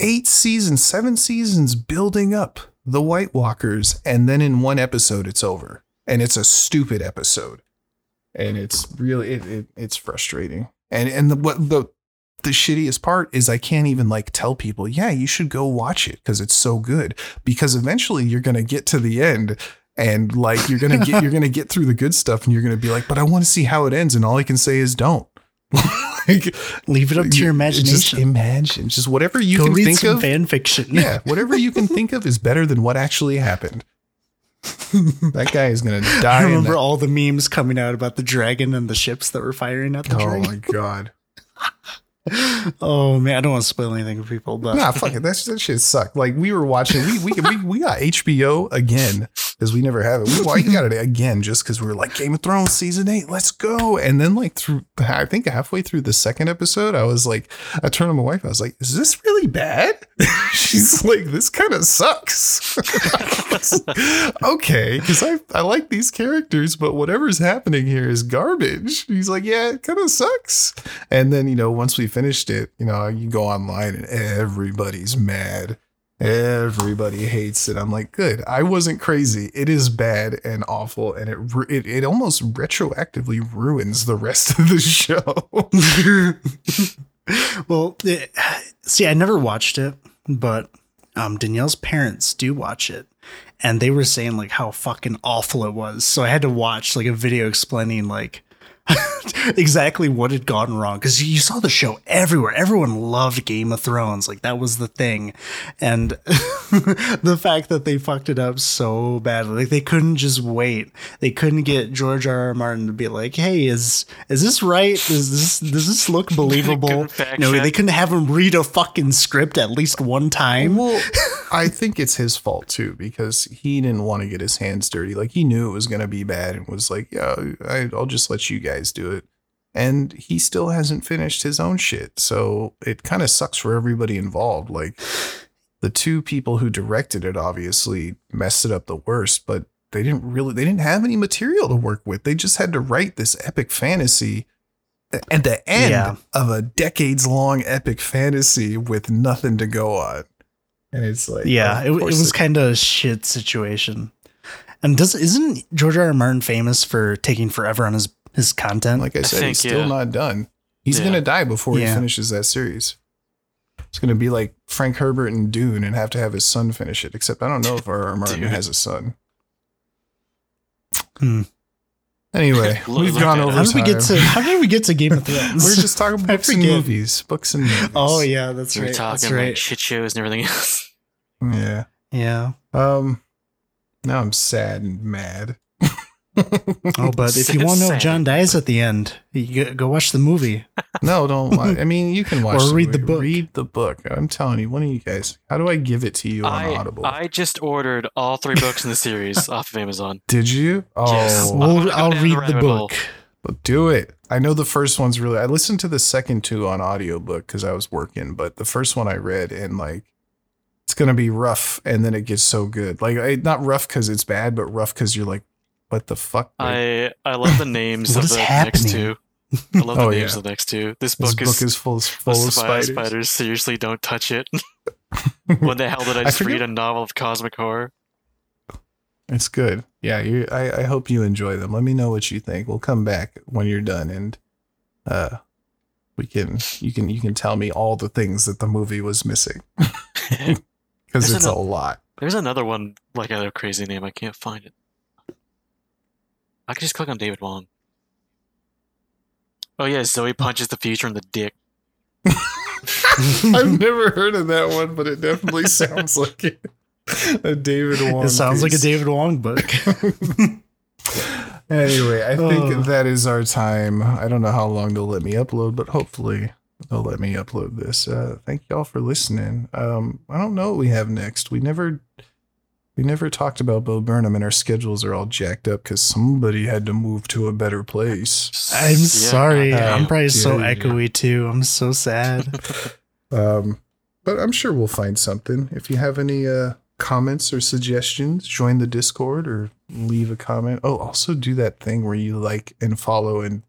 eight seasons, seven seasons building up the White Walkers. And then in one episode, it's over and it's a stupid episode. And it's really, it, it it's frustrating. And and the, what the the shittiest part is I can't even like tell people, yeah, you should go watch it because it's so good, because eventually you're going to get to the end and like you're going to get you're going to get through the good stuff and you're going to be like, but I want to see how it ends. And all I can say is don't. like, leave it up to you, your imagination. Just imagine, just whatever you Go can read think some of. Fan fiction. Yeah, whatever you can think of is better than what actually happened. That guy is gonna die. I remember all the memes coming out about the dragon and the ships that were firing at the oh dragon. Oh my god. Oh man, I don't want to spoil anything for people, but nah, fuck it. That, that shit sucked. Like we were watching, we we we, we got H B O again because we never have it. We, we got it again just because we were like Game of Thrones season eight, let's go. And then like through, I think halfway through the second episode, I was like, I turned to my wife, I was like, is this really bad? She's like, this kind of sucks. Okay, because I I like these characters, but whatever's happening here is garbage. He's like, yeah, it kind of sucks. And then you know once we finished it, you know, you go online and everybody's mad. Everybody hates it. I'm like, good. I wasn't crazy. It is bad and awful, and it it, it almost retroactively ruins the rest of the show. Well, it, see, I never watched it, but um, Danielle's parents do watch it, and they were saying like how fucking awful it was. So I had to watch like a video explaining like exactly what had gone wrong, because you saw the show everywhere. Everyone loved Game of Thrones, like that was the thing, and the fact that they fucked it up so badly, like they couldn't just wait. They couldn't get George R R. Martin to be like, "Hey, is is this right? Is this does this look believable?" No, they couldn't have him read a fucking script at least one time. Well, I think it's his fault too, because he didn't want to get his hands dirty. Like he knew it was gonna be bad and was like, "Yeah, I'll just let you guys do it," and he still hasn't finished his own shit, so it kind of sucks for everybody involved. Like the two people who directed it obviously messed it up the worst, but they didn't really they didn't have any material to work with. They just had to write this epic fantasy at the end yeah. of a decades long epic fantasy with nothing to go on, and it's like yeah oh, it, it was kind of a shit situation. And does isn't George R R. Martin famous for taking forever on his His content? Like I said, I think, he's still yeah. not done. He's yeah. going to die before yeah. he finishes that series. It's going to be like Frank Herbert and Dune and have to have his son finish it. Except I don't know if R R. Martin has a son. Hmm. Anyway, we've gone over how did time. We get to, how did we get to Game of Thrones? We're just talking books and movies. Books and movies. Oh, yeah, that's We're right. We're talking about right. like shit shows and everything else. Yeah. Yeah. Um. Now I'm sad and mad. Oh, but if you want to know John dies at the end, you go watch the movie. No, don't watch. I mean, you can watch or the read movie. the book. Read the book. I'm telling you, one of you guys. How do I give it to you on I, Audible? I just ordered all three books in the series off of Amazon. Did you? Oh, yes. well, I'll read the, the book. But do it. I know the first one's really. I listened to the second two on audiobook because I was working, but the first one I read and like. It's gonna be rough, and then it gets so good. Like not rough because it's bad, but rough because you're like. What the fuck? Dude? I I love the names of the happening? next two. I love the oh, names yeah. of the next two. This book, this is, book is full, full of spiders. spiders. Seriously, don't touch it. When the hell did I just I read a novel of cosmic horror? It's good. Yeah, you, I, I hope you enjoy them. Let me know what you think. We'll come back when you're done, and uh, we can you can you can tell me all the things that the movie was missing because it's another, a lot. There's another one like a crazy name. I can't find it. I can just click on David Wong. Oh yeah, Zoe punches the future in the dick. I've never heard of that one, but it definitely sounds like it. A David Wong. It sounds piece. like a David Wong book. Anyway, I think oh. that is our time. I don't know how long they'll let me upload, but hopefully they'll let me upload this. Uh, thank y'all for listening. Um, I don't know what we have next. We never. We never talked about Bo Burnham, and our schedules are all jacked up because somebody had to move to a better place. I'm yeah, sorry. Uh, I'm probably yeah, so yeah. echoey too. I'm so sad. um, but I'm sure we'll find something. If you have any uh, comments or suggestions, join the Discord or leave a comment. Oh, also do that thing where you like and follow and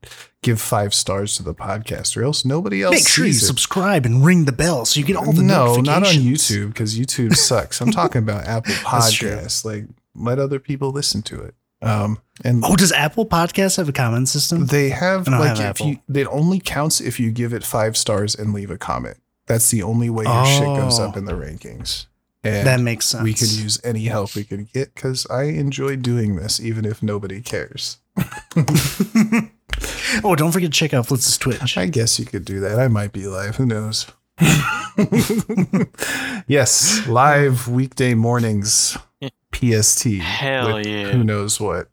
give five stars to the podcast, or else nobody else. Make sure you it. subscribe and ring the bell so you get all the no, notifications. No, not on YouTube because YouTube sucks. I'm talking about Apple Podcasts. Like, let other people listen to it. Um, and oh, does Apple Podcasts have a comment system? They have. Like, have if you, it only counts if you give it five stars and leave a comment. That's the only way your oh. shit goes up in the rankings. And that makes sense. We can use any help we can get because I enjoy doing this, even if nobody cares. Oh, don't forget to check out Flitz's Twitch. I guess you could do that. I might be live. Who knows? Yes, live weekday mornings. P S T. Hell yeah. Who knows what?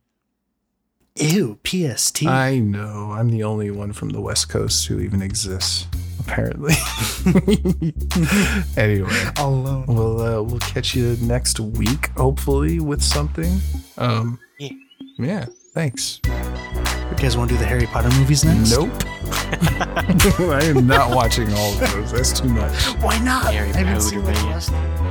Ew, P S T. I know. I'm the only one from the West Coast who even exists, apparently. Anyway, all alone. We'll uh, we'll catch you next week, hopefully, with something. Um, yeah. Yeah. Thanks. You guys want to do the Harry Potter movies next? Nope. I am not watching all of those. That's too much. Why not? Harry Potter.